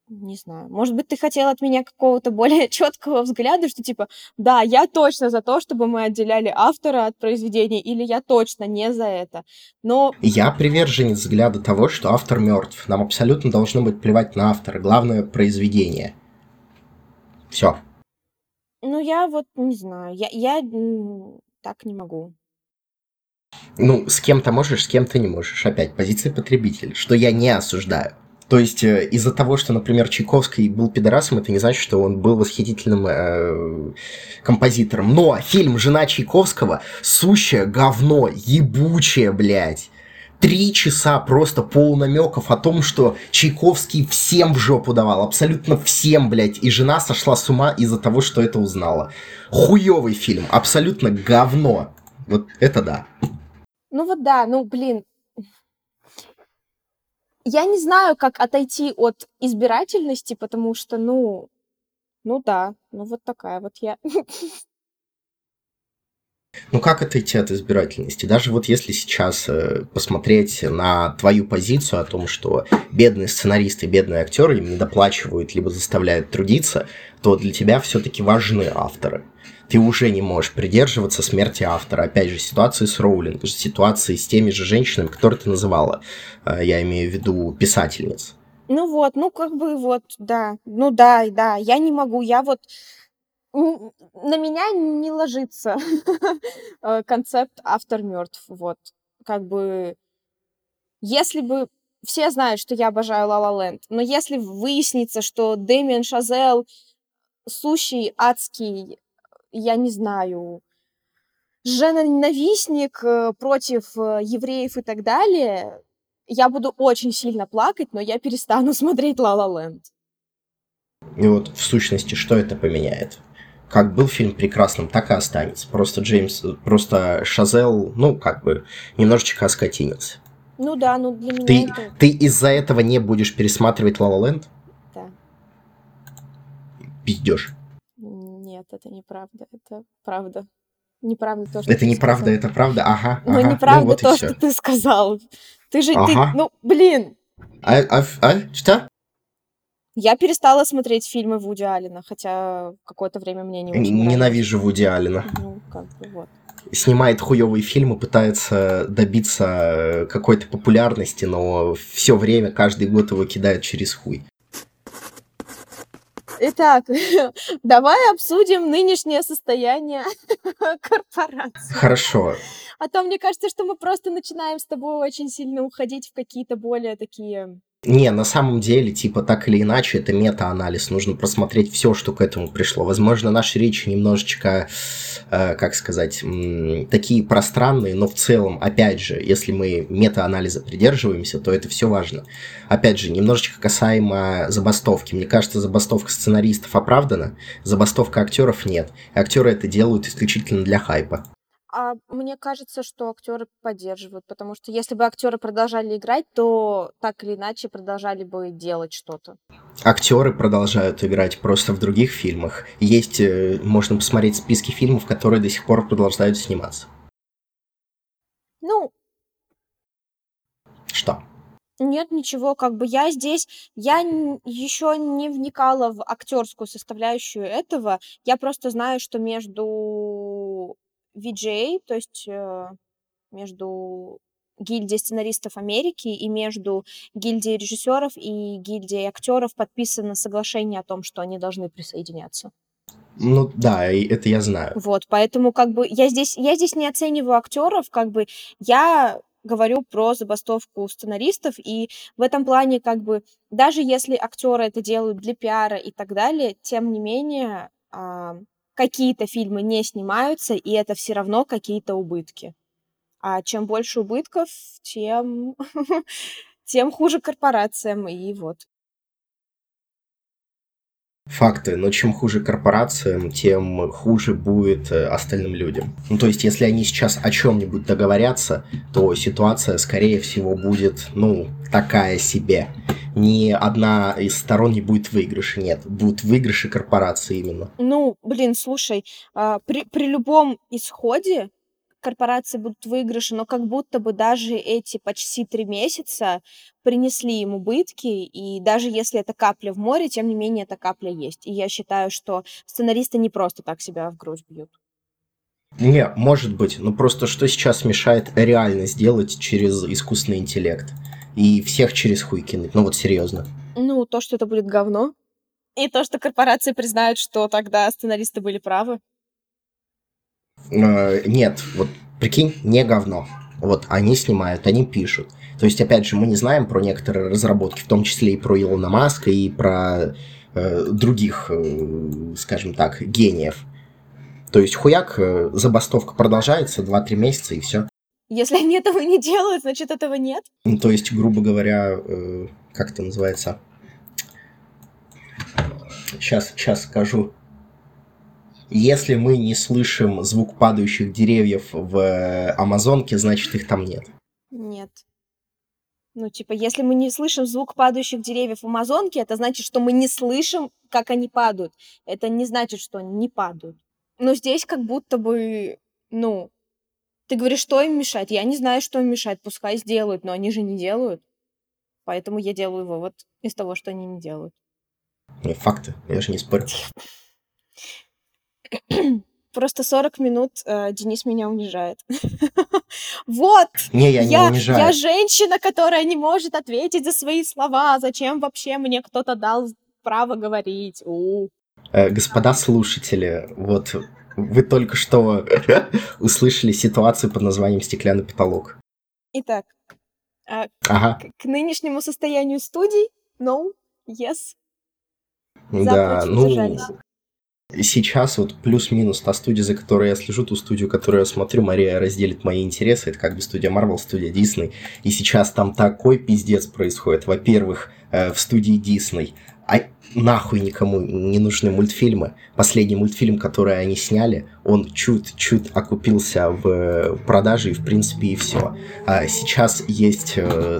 не знаю. Может быть, ты хотела от меня какого-то более четкого взгляда, что типа, да, я точно за то, чтобы мы отделяли автора от произведения, или я точно не за это. Но... Я приверженец взгляда того, что автор мертв. Нам абсолютно должно быть плевать на автора. Главное – произведение. Все. Ну, я вот не знаю. Я так не могу. Ну, с кем-то можешь, с кем-то не можешь. Опять, позиция потребителя, что я не осуждаю. То есть, из-за того, что, например, Чайковский был пидорасом, это не значит, что он был восхитительным композитором. Но фильм «Жена Чайковского» сущее говно, ебучее, блядь. 3 часа просто полунамеков о том, что Чайковский всем в жопу давал, абсолютно всем, блядь, и жена сошла с ума из-за того, что это узнала. Хуёвый фильм, абсолютно говно. Вот это да. Ну вот да, ну блин. Я не знаю, как отойти от избирательности, потому что, ну да, ну вот такая вот я... Ну как отойти от избирательности? Даже вот если сейчас посмотреть на твою позицию о том, что бедные сценаристы, бедные актеры им недоплачивают, либо заставляют трудиться, то для тебя все-таки важны авторы. Ты уже не можешь придерживаться смерти автора. Опять же, ситуации с Роулинг, ситуации с теми же женщинами, которые ты называла. Я имею в виду писательниц. Ну вот, ну как бы вот, да. Ну да, я не могу, я вот... На меня не ложится концепт «автор мертв». Вот. Как бы... Если бы... Все знают, что я обожаю «Лала Ленд», но если выяснится, что Дэмиан Шазелл сущий, адский, я не знаю, женоненавистник против евреев и так далее, я буду очень сильно плакать, но я перестану смотреть «Лала Ленд». И вот, в сущности, что это поменяет? Как был фильм прекрасным, так и останется. Просто Шазелл, ну, как бы, немножечко оскотинился. Ну да, ну для меня это... Ты из-за этого не будешь пересматривать «Лала Ленд»? Да. Пиздёж. Нет, это неправда, это правда. Неправда то, что это неправда, сказал. Это правда? Ага, ну, ага. Неправда, ну, вот то, что ты сказал. Ты же, ага. Ты, ну, блин. Что? Я перестала смотреть фильмы Вуди Аллена, хотя какое-то время мне не очень нравится. Ненавижу Вуди Аллена. Ну, как бы вот. Снимает хуёвые фильмы, пытается добиться какой-то популярности, но все время, каждый год его кидают через хуй. Итак, давай обсудим нынешнее состояние корпорации. Хорошо. А то, мне кажется, что мы просто начинаем с тобой очень сильно уходить в какие-то более такие... Не, на самом деле, типа, так или иначе, это мета-анализ. Нужно просмотреть все, что к этому пришло. Возможно, наши речи немножечко, как сказать, такие пространные, но в целом, опять же, если мы мета-анализа придерживаемся, то это все важно. Опять же, немножечко касаемо забастовки. Мне кажется, забастовка сценаристов оправдана, забастовка актеров нет. Актеры это делают исключительно для хайпа. А мне кажется, что актеры поддерживают, потому что если бы актеры продолжали играть, то так или иначе продолжали бы делать что-то. Актеры продолжают играть просто в других фильмах. Есть, можно посмотреть списки фильмов, которые до сих пор продолжают сниматься. Ну. Что? Нет, ничего, как бы я здесь, я еще не вникала в актерскую составляющую этого, я просто знаю, что между VGA, то есть между гильдией сценаристов Америки и между гильдией режиссеров и гильдией актеров подписано соглашение о том, что они должны присоединяться. Ну да, и это я знаю. Вот, поэтому как бы я здесь не оцениваю актеров, как бы я... говорю про забастовку сценаристов, и в этом плане, как бы, даже если актеры это делают для пиара и так далее, тем не менее, какие-то фильмы не снимаются, и это все равно какие-то убытки. А чем больше убытков, тем хуже корпорациям, и вот. Факты, но чем хуже корпорациям, тем хуже будет остальным людям. Ну, то есть, если они сейчас о чем-нибудь договорятся, то ситуация, скорее всего, будет, ну, такая себе. Ни одна из сторон не будет выигрыша, нет. Будут выигрыши корпорации именно. Ну, блин, слушай, при любом исходе корпорации будут выигрыши, но как будто бы даже эти почти 3 месяца принесли им убытки, и даже если это капля в море, тем не менее эта капля есть. И я считаю, что сценаристы не просто так себя в грудь бьют. Не, может быть, но просто что сейчас мешает реально сделать через искусственный интеллект? И всех через хуй кинуть, ну вот серьезно. Ну, то, что это будет говно, и то, что корпорации признают, что тогда сценаристы были правы. Нет, вот прикинь, не говно. Вот они снимают, они пишут. То есть, опять же, мы не знаем про некоторые разработки, в том числе и про Илона Маска, и про других, скажем так, гениев. То есть, хуяк, забастовка продолжается 2-3 месяца и все. Если они этого не делают, значит этого нет. Ну, то есть, грубо говоря, как это называется? Сейчас скажу. Если мы не слышим звук падающих деревьев в Амазонке, значит, их там нет. Нет. Ну, типа, если мы не слышим звук падающих деревьев в Амазонке, это значит, что мы не слышим, как они падают. Это не значит, что они не падают. Но здесь как будто бы, ну, ты говоришь, что им мешает? Я не знаю, что им мешает. Пускай сделают, но они же не делают. Поэтому я делаю вывод из того, что они не делают. Факты. Я же не спорю. Просто 40 минут Денис меня унижает. Вот! Не, я не унижаю. Я женщина, которая не может ответить за свои слова. Зачем вообще мне кто-то дал право говорить? Господа слушатели, вот вы только что услышали ситуацию под названием «Стеклянный потолок». Итак, к нынешнему состоянию студий no, yes. Да, ну... Сейчас вот плюс-минус та студия, за которой я слежу, ту студию, которую я смотрю, Мария разделит мои интересы. Это как бы студия Marvel, студия Disney. И сейчас там такой пиздец происходит. Во-первых, в студии Disney. А нахуй никому не нужны мультфильмы. Последний мультфильм, который они сняли, он чуть-чуть окупился в продаже, и в принципе и все. Сейчас есть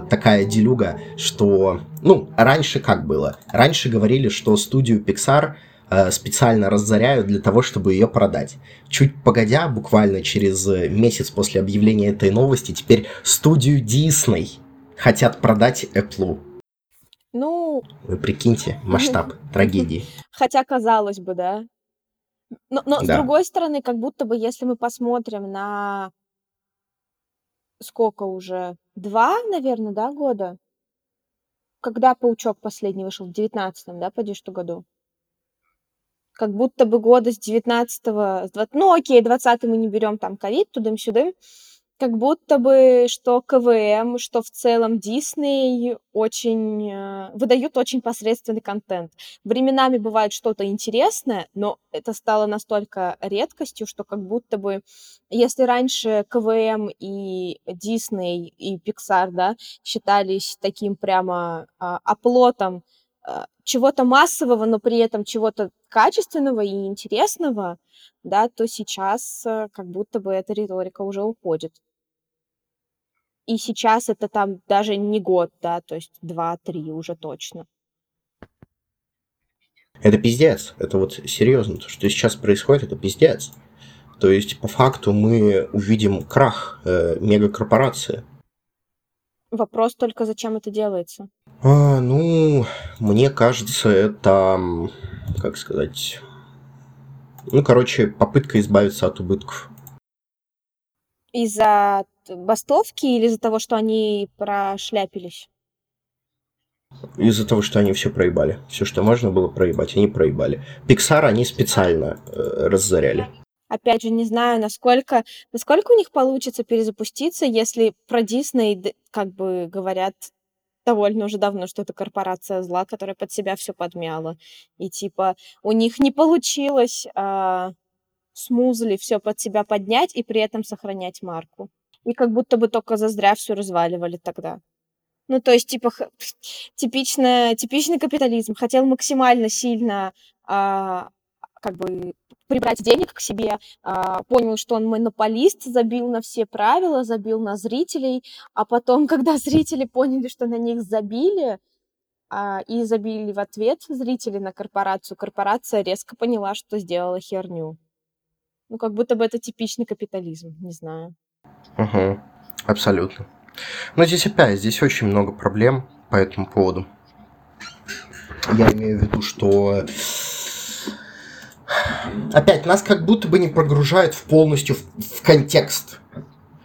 такая делюга, что... Ну, раньше как было? Раньше говорили, что студию Pixar... специально разоряют для того, чтобы ее продать. Чуть погодя, буквально через месяц после объявления этой новости, теперь студию Disney хотят продать Apple. Ну... Вы прикиньте масштаб трагедии. Хотя, казалось бы, да. Но да. С другой стороны, как будто бы, если мы посмотрим на... Сколько уже? 2, наверное, да, года? Когда «Паучок» последний вышел? В 19-м, да, поди что году? Как будто бы года с 19-го... Ну, окей, 20-й мы не берем там ковид, тудым-сюдым. Как будто бы, что КВМ, что в целом Дисней очень... выдают очень посредственный контент. Временами бывает что-то интересное, но это стало настолько редкостью, что как будто бы... Если раньше КВМ и Дисней, и Пиксар, да, считались таким прямо оплотом чего-то массового, но при этом чего-то качественного и интересного, да, то сейчас как будто бы эта риторика уже уходит. И сейчас это там даже не год, да, то есть 2-3 уже точно. Это пиздец. Это вот серьезно. То, что сейчас происходит, это пиздец. То есть, по факту, мы увидим крах мегакорпорации. Вопрос только, зачем это делается? Мне кажется, это, как сказать... попытка избавиться от убытков. Из-за бастовки или из-за того, что они прошляпились? Из-за того, что они все проебали. Все, что можно было проебать, они проебали. Pixar они специально разоряли. Опять же, не знаю, насколько у них получится перезапуститься, если про Disney, как бы, говорят довольно уже давно, что это корпорация зла, которая под себя все подмяла. И типа у них не получилось смузли все под себя поднять и при этом сохранять марку. И как будто бы только зазря все разваливали тогда. Ну, то есть, типа, типичный капитализм. Хотел максимально сильно прибрать денег к себе, понял, что он монополист, забил на все правила, забил на зрителей, а потом, когда зрители поняли, что на них забили, и забили в ответ зрители на корпорацию, корпорация резко поняла, что сделала херню. Ну, как будто бы это типичный капитализм, не знаю. Угу, абсолютно. Но здесь очень много проблем по этому поводу. Я имею в виду, что... Опять, нас как будто бы не прогружают полностью в контекст.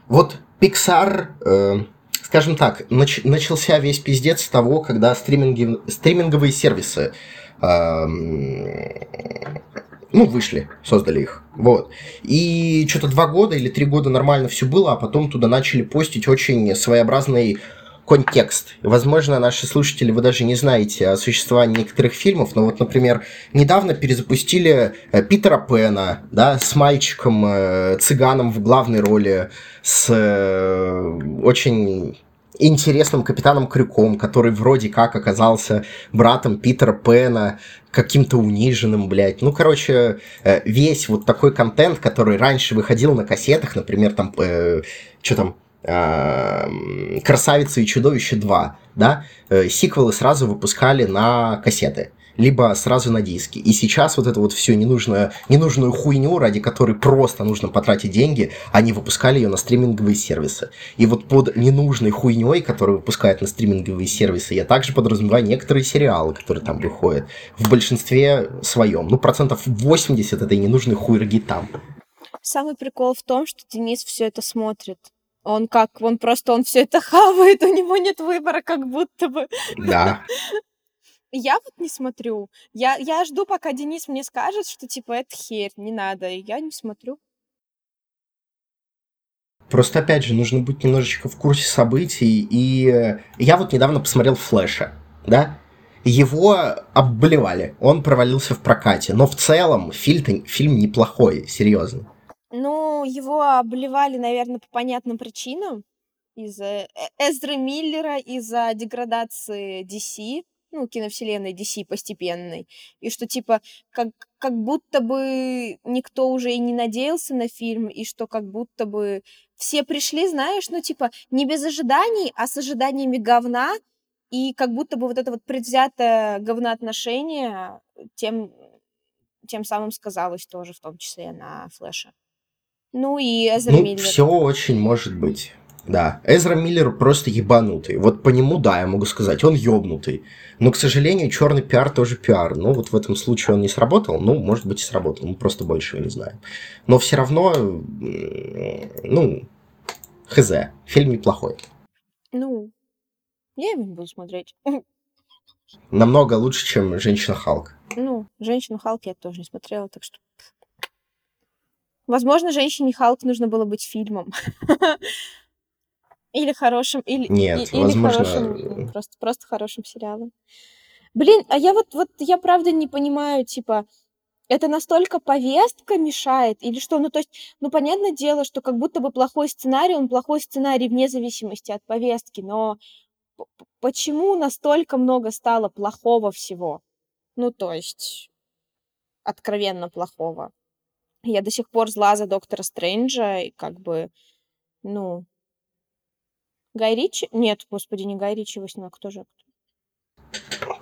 Вот Pixar, скажем так, начался весь пиздец с того, когда стриминговые сервисы вышли, создали их. Вот. И что-то 2 года или 3 года нормально все было, а потом туда начали постить очень своеобразный контекст. Возможно, наши слушатели, вы даже не знаете о существовании некоторых фильмов, но вот, например, недавно перезапустили Питера Пэна, да, с мальчиком-цыганом в главной роли, с очень интересным Капитаном Крюком, который вроде как оказался братом Питера Пэна, каким-то униженным, блядь. Весь вот такой контент, который раньше выходил на кассетах, например, там, «Красавица и чудовище 2», да, сиквелы сразу выпускали на кассеты, либо сразу на диски. И сейчас вот это вот всю ненужную хуйню, ради которой просто нужно потратить деньги, они выпускали ее на стриминговые сервисы. И вот под ненужной хуйней, которую выпускают на стриминговые сервисы, я также подразумеваю некоторые сериалы, которые там выходят. В большинстве своем. 80% этой ненужной хуйни там. Самый прикол в том, что Денис все это смотрит. Он все это хавает, у него нет выбора, как будто бы. Да. Я вот не смотрю. Я жду, пока Денис мне скажет, что типа это херь, не надо, и я не смотрю. Просто, опять же, нужно быть немножечко в курсе событий, и я вот недавно посмотрел «Флэша», да? Его обливали, он провалился в прокате, но в целом фильм неплохой, серьезно. Его обливали, наверное, по понятным причинам. Из-за Эзры Миллера, из-за деградации DC, киновселенной DC постепенной. И что, типа, как будто бы никто уже и не надеялся на фильм, и что как будто бы все пришли, знаешь, не без ожиданий, а с ожиданиями говна, и как будто бы вот это вот предвзятое говноотношение тем самым сказалось тоже, в том числе, на Флэше. И Эзра Миллер. Все очень может быть, да. Эзра Миллер просто ебанутый. Вот по нему, да, я могу сказать, он ёбнутый. Но, к сожалению, черный пиар тоже пиар. Вот в этом случае он не сработал, может быть, и сработал. Мы просто больше его не знаем. Но все равно, хз, фильм неплохой. Я его не буду смотреть. Намного лучше, чем «Женщина-Халк». «Женщину-Халк» я тоже не смотрела, так что... Возможно, «Женщине-Халк» нужно было быть фильмом. Или хорошим... Нет, возможно... Просто хорошим сериалом. Блин, а я я правда не понимаю, это настолько повестка мешает или что? Понятное дело, что как будто бы плохой сценарий, он плохой сценарий вне зависимости от повестки, но почему настолько много стало плохого всего? Ну, то есть, откровенно плохого. Я до сих пор зла за Доктора Стрэнджа, и как бы, ну... Гай Ричи? Нет, господи, не Гай Ричи его снял, кто же?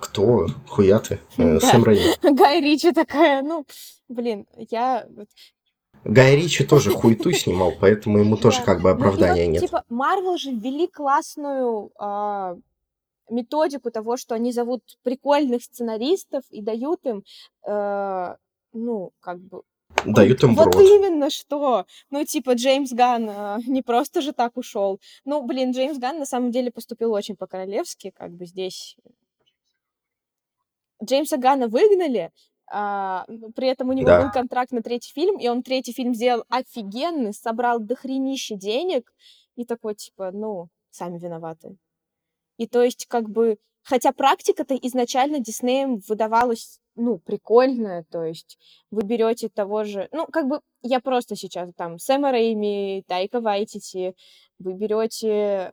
Кто? Хуя ты? Сэм Рэйми. Гай Ричи такая, ну, блин, я... Гай Ричи тоже хуету снимал, поэтому ему тоже как бы оправдания нет. Типа, Марвел же ввели классную методику того, что они зовут прикольных сценаристов и дают им, ну, как бы... Дают им в рот. Вот именно что. Ну, типа, Джеймс Ганн не просто же так ушел. Ну, блин, Джеймс Ганн на самом деле поступил очень по-королевски, как бы здесь. Джеймса Ганна выгнали, при этом у него был контракт на третий фильм, и он третий фильм сделал офигенный, собрал дохренище денег, и такой, типа, ну, сами виноваты. И то есть, как бы, хотя практика-то изначально Диснеем выдавалась, ну, прикольная, то есть вы берете того же... Ну, как бы, я просто сейчас там Сэма Рэйми, Тайка Вайтити, вы берете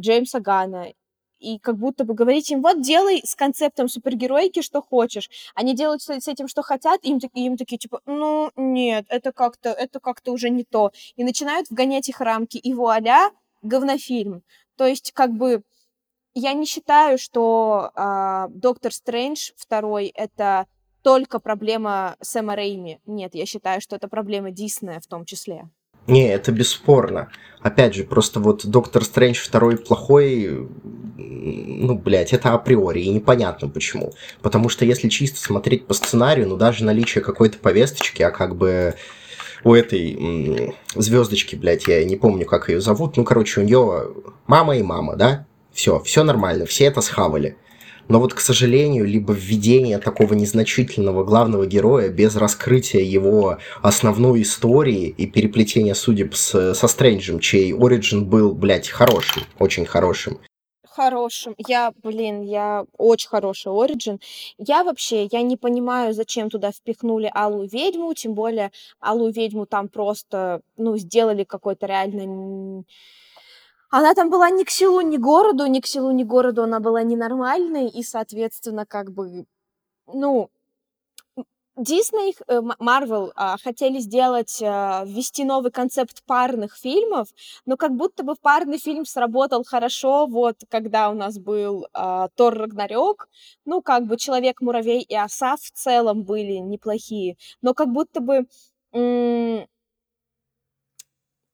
Джеймса Ганна, и как будто бы говорите им, вот, делай с концептом супергероики что хочешь. Они делают с этим, что хотят, и им такие, типа, ну, нет, это как-то уже не то. И начинают вгонять их рамки, и вуаля, говнофильм. То есть, как бы, я не считаю, что «Доктор Стрэндж» второй — это только проблема Сэма Рэйми. Нет, я считаю, что это проблема Диснея в том числе. Не, это бесспорно. Опять же, просто вот «Доктор Стрэндж» второй плохой, ну, блядь, это априори, и непонятно почему. Потому что если чисто смотреть по сценарию, ну, даже наличие какой-то повесточки, а как бы у этой звездочки, блядь, я не помню, как ее зовут, ну, короче, у нее мама и мама, да? Все нормально, все это схавали. Но вот, к сожалению, либо введение такого незначительного главного героя без раскрытия его основной истории и переплетения судеб со Стрэнджем, чей оригин был, блядь, хорошим, очень хорошим. Хорошим. Я очень хороший оригин. Я не понимаю, зачем туда впихнули Алую Ведьму, тем более Алую Ведьму там просто, ну, сделали какой-то реально... Она там была ни к селу, ни к городу, она была ненормальной, и, соответственно, как бы, ну, Дисней, Марвел хотели сделать, ввести новый концепт парных фильмов, но как будто бы парный фильм сработал хорошо, вот, когда у нас был Тор Рагнарёк, ну, как бы Человек-муравей и Оса в целом были неплохие, но как будто бы... это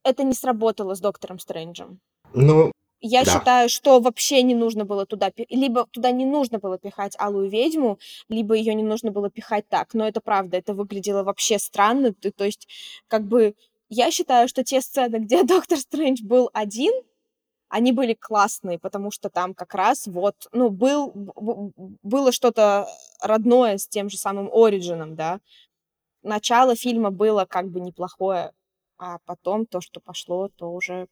не сработало с Доктором Стрэнджем. Ну, я считаю, что вообще не нужно было туда... Либо туда не нужно было пихать Алую Ведьму, либо ее не нужно было пихать так. Но это правда, это выглядело вообще странно. То есть, как бы, я считаю, что те сцены, где Доктор Стрэндж был один, они были классные, потому что там как раз вот... Ну, было что-то родное с тем же самым Ориджином, да. Начало фильма было как бы неплохое. А потом то, что пошло, то уже...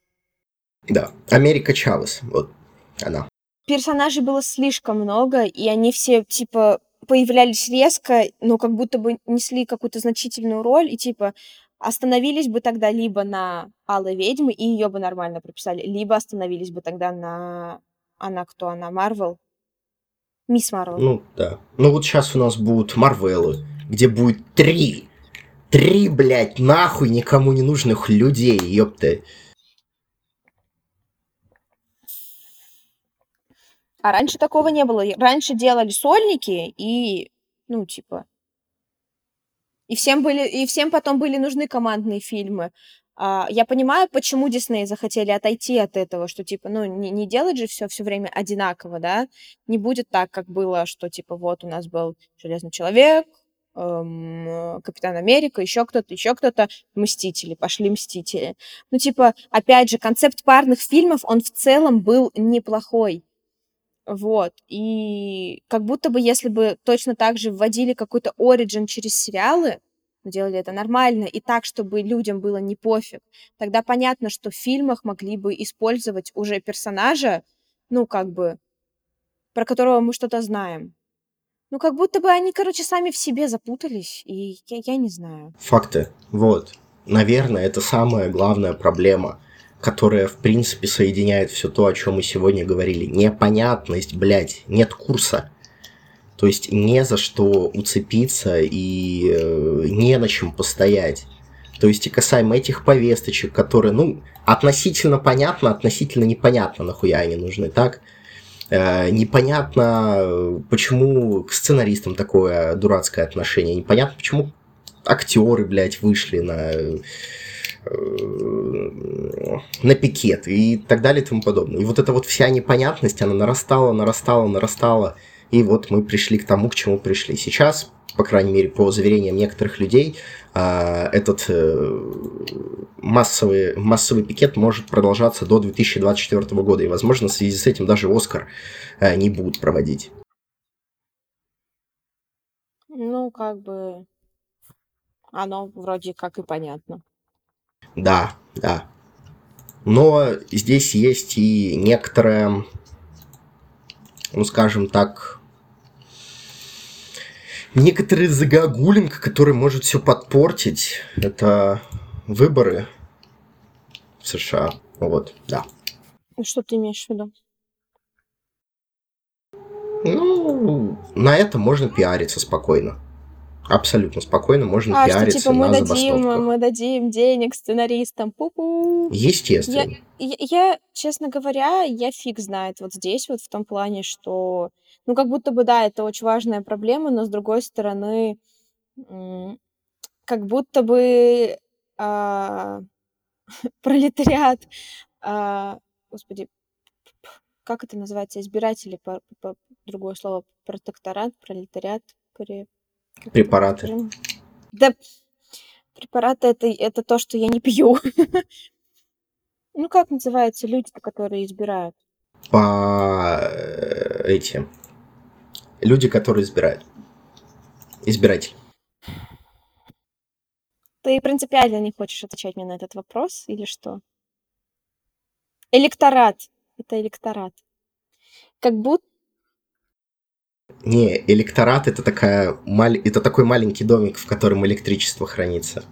Да, Америка Чавес, вот она. Персонажей было слишком много, и они все, типа, появлялись резко, но как будто бы несли какую-то значительную роль, и, типа, остановились бы тогда либо на Алой Ведьме, и ее бы нормально прописали, либо остановились бы тогда на... Она кто? Она Марвел? Мисс Марвел. Ну, да. Ну, вот сейчас у нас будут Марвелы, где будет три, блядь, нахуй никому не нужных людей, ёпта. А раньше такого не было. Раньше делали сольники и, ну, типа... И всем потом были нужны командные фильмы. Я понимаю, почему Дисней захотели отойти от этого, что, типа, ну, не делать же все время одинаково, да? Не будет так, как было, что, типа, вот у нас был Железный Человек, Капитан Америка, еще кто-то, Мстители, пошли Мстители. Ну, типа, опять же, концепт парных фильмов, он в целом был неплохой. Вот. И как будто бы, если бы точно так же вводили какой-то оригин через сериалы, делали это нормально, и так, чтобы людям было не пофиг, тогда понятно, что в фильмах могли бы использовать уже персонажа, ну, как бы, про которого мы что-то знаем. Ну, как будто бы они, короче, сами в себе запутались, и я не знаю. Факты. Вот. Наверное, это самая главная проблема, которая, в принципе, соединяет все то, о чем мы сегодня говорили. Непонятность, блядь, нет курса. То есть не за что уцепиться и не на чем постоять. То есть и касаемо этих повесточек, которые, ну, относительно понятно, относительно непонятно, нахуя они нужны, так? Непонятно, почему к сценаристам такое дурацкое отношение, непонятно, почему актеры, блядь, вышли на пикет и так далее и тому подобное. И вот эта вот вся непонятность, она нарастала, и вот мы пришли к тому, к чему пришли. Сейчас, по крайней мере, по заверениям некоторых людей, этот массовый пикет может продолжаться до 2024 года, и, возможно, в связи с этим даже «Оскар» не будут проводить. Ну, как бы, оно вроде как и понятно. Да, да. Но здесь есть и некоторое, ну, скажем так, некоторый загогулинг, который может все подпортить. Это выборы в США. Вот, да. Что ты имеешь в виду? Ну, на это можно пиариться спокойно. Абсолютно спокойно можно пиариться что, типа, на забастовках. Мы дадим денег сценаристам. Пу-пу. Естественно. Я, честно говоря, я фиг знает вот здесь, вот в том плане, что... Ну, как будто бы, да, это очень важная проблема, но, с другой стороны, как будто бы пролетариат... Господи, как это называется? Избиратели, другое слово, протекторат, пролетариат... Препараты. Да, препараты это то, что я не пью. Ну, как называются люди, которые избирают? Люди, которые избирают. Избиратель. Ты принципиально не хочешь отвечать мне на этот вопрос, или что? Электорат. Это электорат. Как будто... Не, электорат это такой маленький домик, в котором электричество хранится.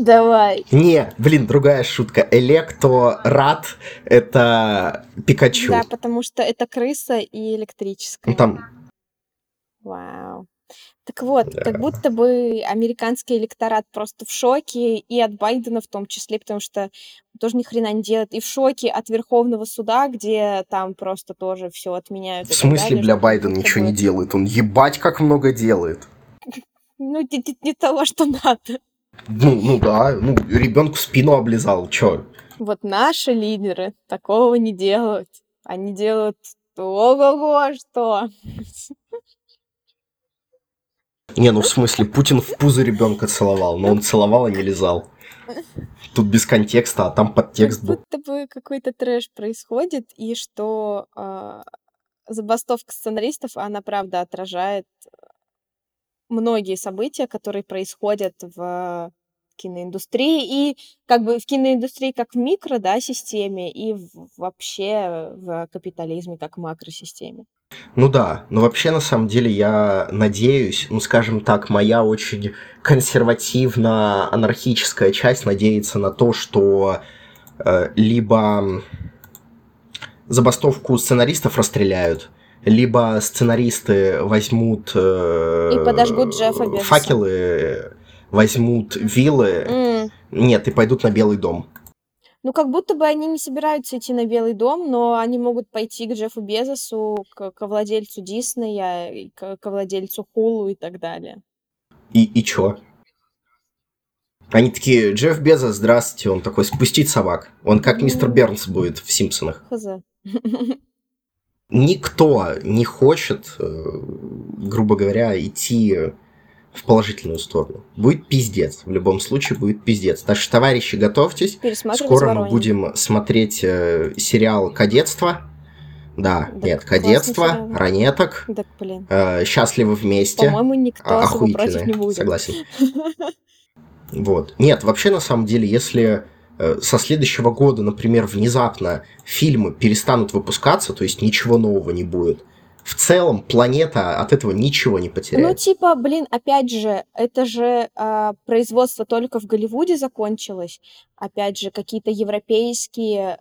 Давай. Не, блин, другая шутка. Электорат это Пикачу. Да, потому что это крыса и электрическая. Ну, там... Вау. Так вот, да. Как будто бы американский электорат просто в шоке и от Байдена в том числе, потому что тоже ни хрена не делает, и в шоке от Верховного суда, где там просто тоже все отменяют. В смысле, бля, Байден ничего не делает? Он ебать как много делает. Ну, не того, что надо. Ну да, ну ребенку спину облизал, чё? Вот наши лидеры такого не делают. Они делают ого-го, что... Не, ну в смысле, Путин в пузо ребенка целовал, но он целовал, а не лизал. Тут без контекста, а там подтекст был. Как будто бы какой-то трэш происходит, и что забастовка сценаристов, она правда отражает многие события, которые происходят в киноиндустрии, и как бы в киноиндустрии как в микро, да, системе, и вообще в капитализме как в макросистеме. Ну да, но вообще на самом деле я надеюсь, ну скажем так, моя очень консервативно-анархическая часть надеется на то, что либо забастовку сценаристов расстреляют, либо сценаристы возьмут и подожгут Джеффа Безоса. Факелы, возьмут виллы, нет, и пойдут на Белый дом. Ну, как будто бы они не собираются идти на Белый дом, но они могут пойти к Джеффу Безосу, к владельцу Диснея, к владельцу Хулу и так далее. И чё? Они такие, Джефф Безос, здравствуйте, он такой, спустить собак. Он как мистер Бернс будет в Симпсонах. Хз. Никто не хочет, грубо говоря, идти в положительную сторону. Будет пиздец. В любом случае будет пиздец. Так что, товарищи, готовьтесь. Скоро мы будем смотреть сериал «Кадетство». Да, так нет, «Кадетство», «Ранеток», так, блин. «Счастливы вместе». По-моему, никто особо против не будет. Согласен. Вот. Нет, вообще, на самом деле, если со следующего года, например, внезапно фильмы перестанут выпускаться, то есть ничего нового не будет, в целом планета от этого ничего не потеряет. Ну, типа, блин, опять же, это же производство только в Голливуде закончилось. Опять же, какие-то европейские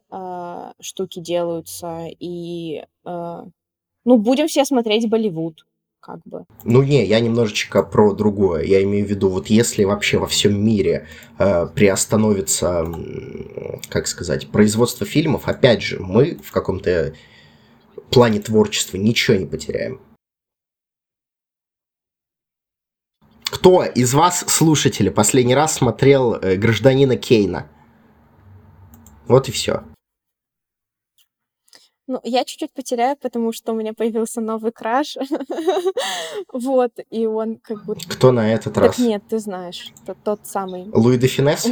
штуки делаются. И, ну, будем все смотреть Болливуд, как бы. Ну, не, я немножечко про другое. Я имею в виду, вот если вообще во всем мире приостановится, как сказать, производство фильмов, опять же, мы в каком-то... в плане творчества ничего не потеряем. Кто из вас, слушатели, последний раз смотрел «Гражданина Кейна»? Вот и все. Ну, я чуть-чуть потеряю, потому что у меня появился новый краш. Вот, и он как будто... Кто на этот раз? Так нет, ты знаешь, тот самый. Луи де Фюнес?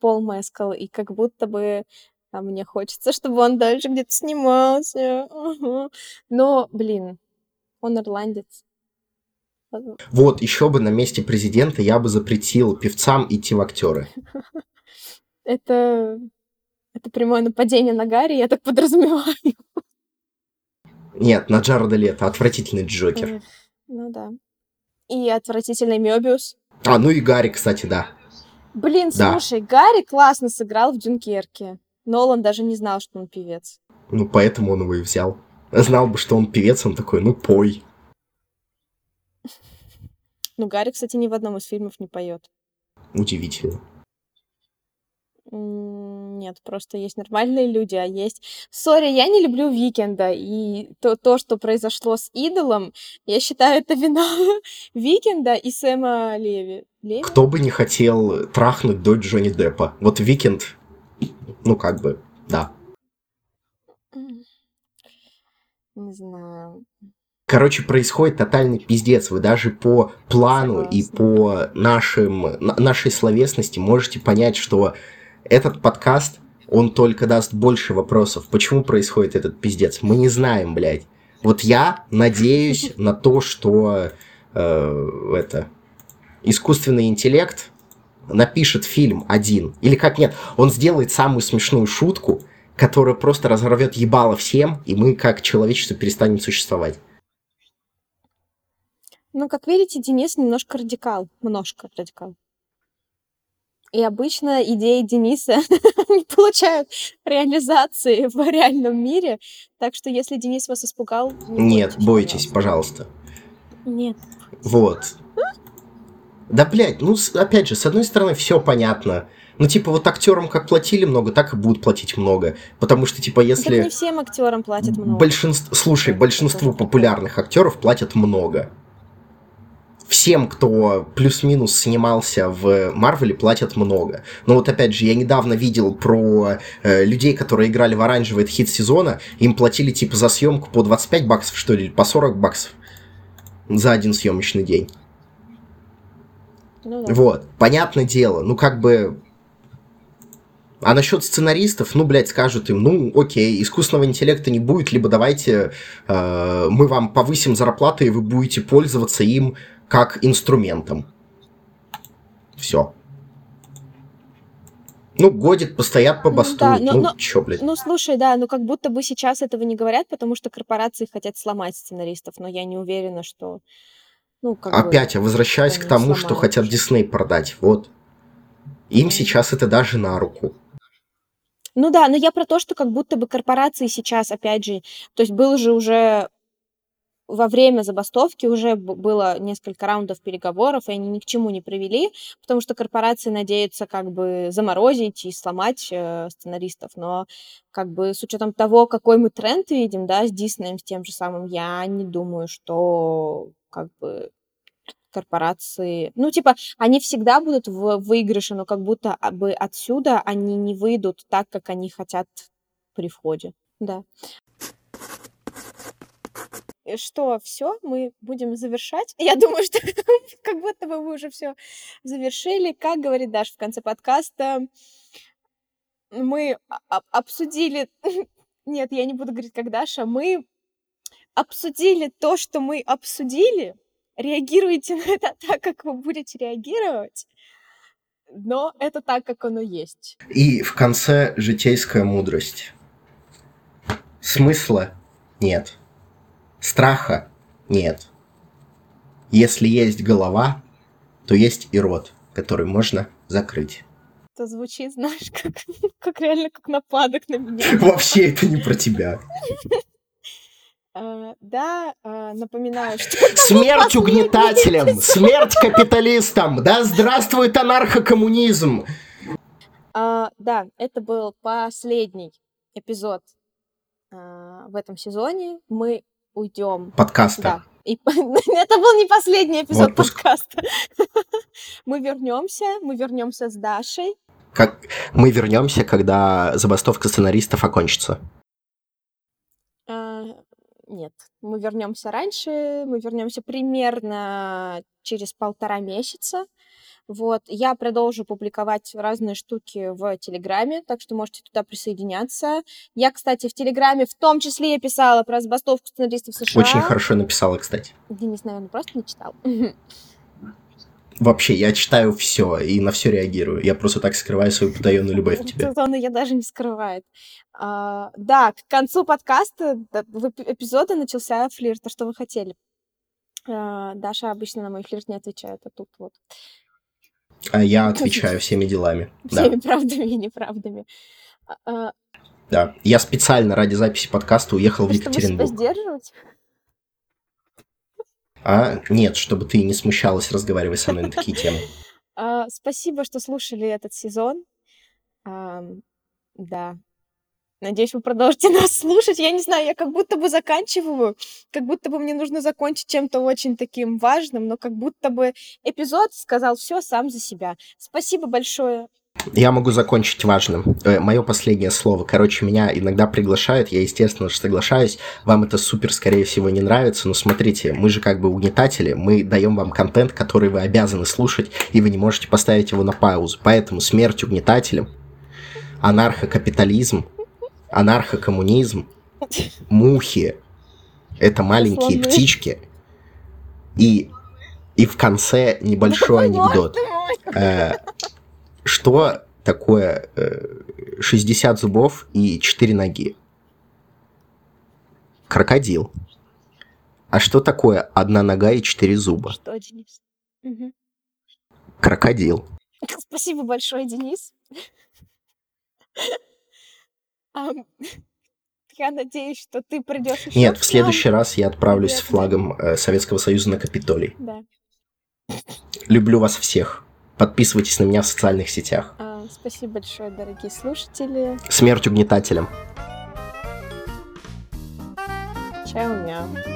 Пол Мескал, и как будто бы... А мне хочется, чтобы он дальше где-то снимался. Но, блин, он ирландец. Вот, еще бы на месте президента я бы запретил певцам идти в актеры. Это прямое нападение на Гарри, я так подразумеваю. Нет, на Джареда Лето. Отвратительный Джокер. Ну да. И отвратительный Мёбиус. А, ну и Гарри, кстати, да. Блин, слушай, да. Гарри классно сыграл в «Дюнкерке». Нолан даже не знал, что он певец. Ну, поэтому он его и взял. Знал бы, что он певец, он такой, ну, пой. Ну, Гарри, кстати, ни в одном из фильмов не поет. Удивительно. Нет, просто есть нормальные люди, а есть... Сори, я не люблю Викенда, и то, что произошло с Идолом, я считаю, это вина Викенда и Сэма Леви. Кто бы не хотел трахнуть дочь Джонни Деппа? Вот Викенд... Ну, как бы, да. Не знаю. Короче, происходит тотальный пиздец. Вы даже по плану и по нашей словесности можете понять, что этот подкаст, он только даст больше вопросов. Почему происходит этот пиздец? Мы не знаем, блядь. Вот я надеюсь на то, что искусственный интеллект... напишет фильм один, или как нет, он сделает самую смешную шутку, которая просто разорвет ебало всем, и мы как человечество перестанем существовать. Ну, как видите, Денис немножко радикал. Множко радикал. И обычно идеи Дениса не получают реализации в реальном мире, так что если Денис вас испугал... Нет, бойтесь, пожалуйста. Нет. Вот. Да, блядь, ну, опять же, с одной стороны, все понятно. Ну, типа, вот актерам как платили много, так и будут платить много. Потому что, типа, если... Так не всем актерам платят много. Слушай, большинству популярных актеров платят много. Всем, кто плюс-минус снимался в Марвеле, платят много. Но вот, опять же, я недавно видел про людей, которые играли в «Оранжевый хит сезона». Им платили, типа, за съемку по $25, что ли, или по $40 за один съемочный день. Ну, да. Вот, понятное дело, ну как бы... А насчет сценаристов, ну, блядь, скажут им, ну, окей, искусственного интеллекта не будет, либо давайте мы вам повысим зарплату, и вы будете пользоваться им как инструментом. Все. Ну, годик, постоят, побастуют, ну чё, блядь. Ну, слушай, да, ну как будто бы сейчас этого не говорят, потому что корпорации хотят сломать сценаристов, но я не уверена, что... Ну, опять, возвращаясь к тому, что хотят Disney продать, вот. Им сейчас это даже на руку. Ну да, но я про то, что как будто бы корпорации сейчас, опять же, то есть было же уже во время забастовки уже было несколько раундов переговоров, и они ни к чему не привели, потому что корпорации надеются как бы заморозить и сломать сценаристов, но как бы с учетом того, какой мы тренд видим, да, с Диснеем, с тем же самым, я не думаю, что... как бы корпорации... Ну, типа, они всегда будут в выигрыше, но как будто бы отсюда они не выйдут так, как они хотят при входе. Да. Что, все, мы будем завершать? Я думаю, что как будто бы вы уже все завершили. Как говорит Даша в конце подкаста, мы обсудили... Нет, я не буду говорить, как Даша. Мы... обсудили то, что мы обсудили, реагируйте на это так, как вы будете реагировать, но это так, как оно есть. И в конце житейская мудрость. Смысла нет. Страха нет. Если есть голова, то есть и рот, который можно закрыть. Это звучит, знаешь, как реально как нападок на меня. Вообще это не про тебя. Да, напоминаю, что... Смерть угнетателям! Смерть капиталистам! Да здравствует анархокоммунизм! Да, это был последний эпизод в этом сезоне. Мы уйдем... Подкаста. Да. И... Это был не последний эпизод подкаста. Мы вернемся с Дашей. Мы вернемся, когда забастовка сценаристов окончится. Нет, мы вернемся раньше, мы вернемся примерно через 1,5 месяца. Вот, я продолжу публиковать разные штуки в Телеграме, так что можете туда присоединяться. Я, кстати, в Телеграме в том числе писала про забастовку сценаристов США. Очень хорошо написала, кстати. Денис, наверное, просто не читал. Вообще, я читаю все и на все реагирую. Я просто так скрываю свою потаенную любовь к тебе. Она я даже не скрывает. Да, к концу подкаста, эпизода начался флирт, то, что вы хотели. Даша обычно на мой флирт не отвечает, а тут вот. А я отвечаю всеми делами. Всеми правдами и неправдами. Да, я специально ради записи подкаста уехал в Екатеринбург. Чтобы себя сдерживать? Нет, чтобы ты не смущалась, разговаривай со мной на такие темы. Спасибо, что слушали этот сезон. Да. Надеюсь, вы продолжите нас слушать. Я не знаю, я как будто бы заканчиваю, как будто бы мне нужно закончить чем-то очень таким важным, но как будто бы эпизод сказал все сам за себя. Спасибо большое. Я могу закончить важным. Мое последнее слово. Короче, меня иногда приглашают, я, естественно, же соглашаюсь. Вам это супер, скорее всего, не нравится, но смотрите, мы же как бы угнетатели, мы даем вам контент, который вы обязаны слушать, и вы не можете поставить его на паузу. Поэтому смерть угнетателям, анархокапитализм, анархокоммунизм, мухи, это маленькие птички, и в конце небольшой анекдот. Что такое 60 зубов и 4 ноги? Крокодил. А что такое 1 нога и 4 зуба? Что, Денис? Угу. Крокодил. Спасибо большое, Денис. Я надеюсь, что ты придешь еще. Нет, в следующий раз я отправлюсь с флагом Советского Союза на Капитолий. Да. Люблю вас всех. Подписывайтесь на меня в социальных сетях. Спасибо большое, дорогие слушатели. Смерть угнетателям. Чао-мяу.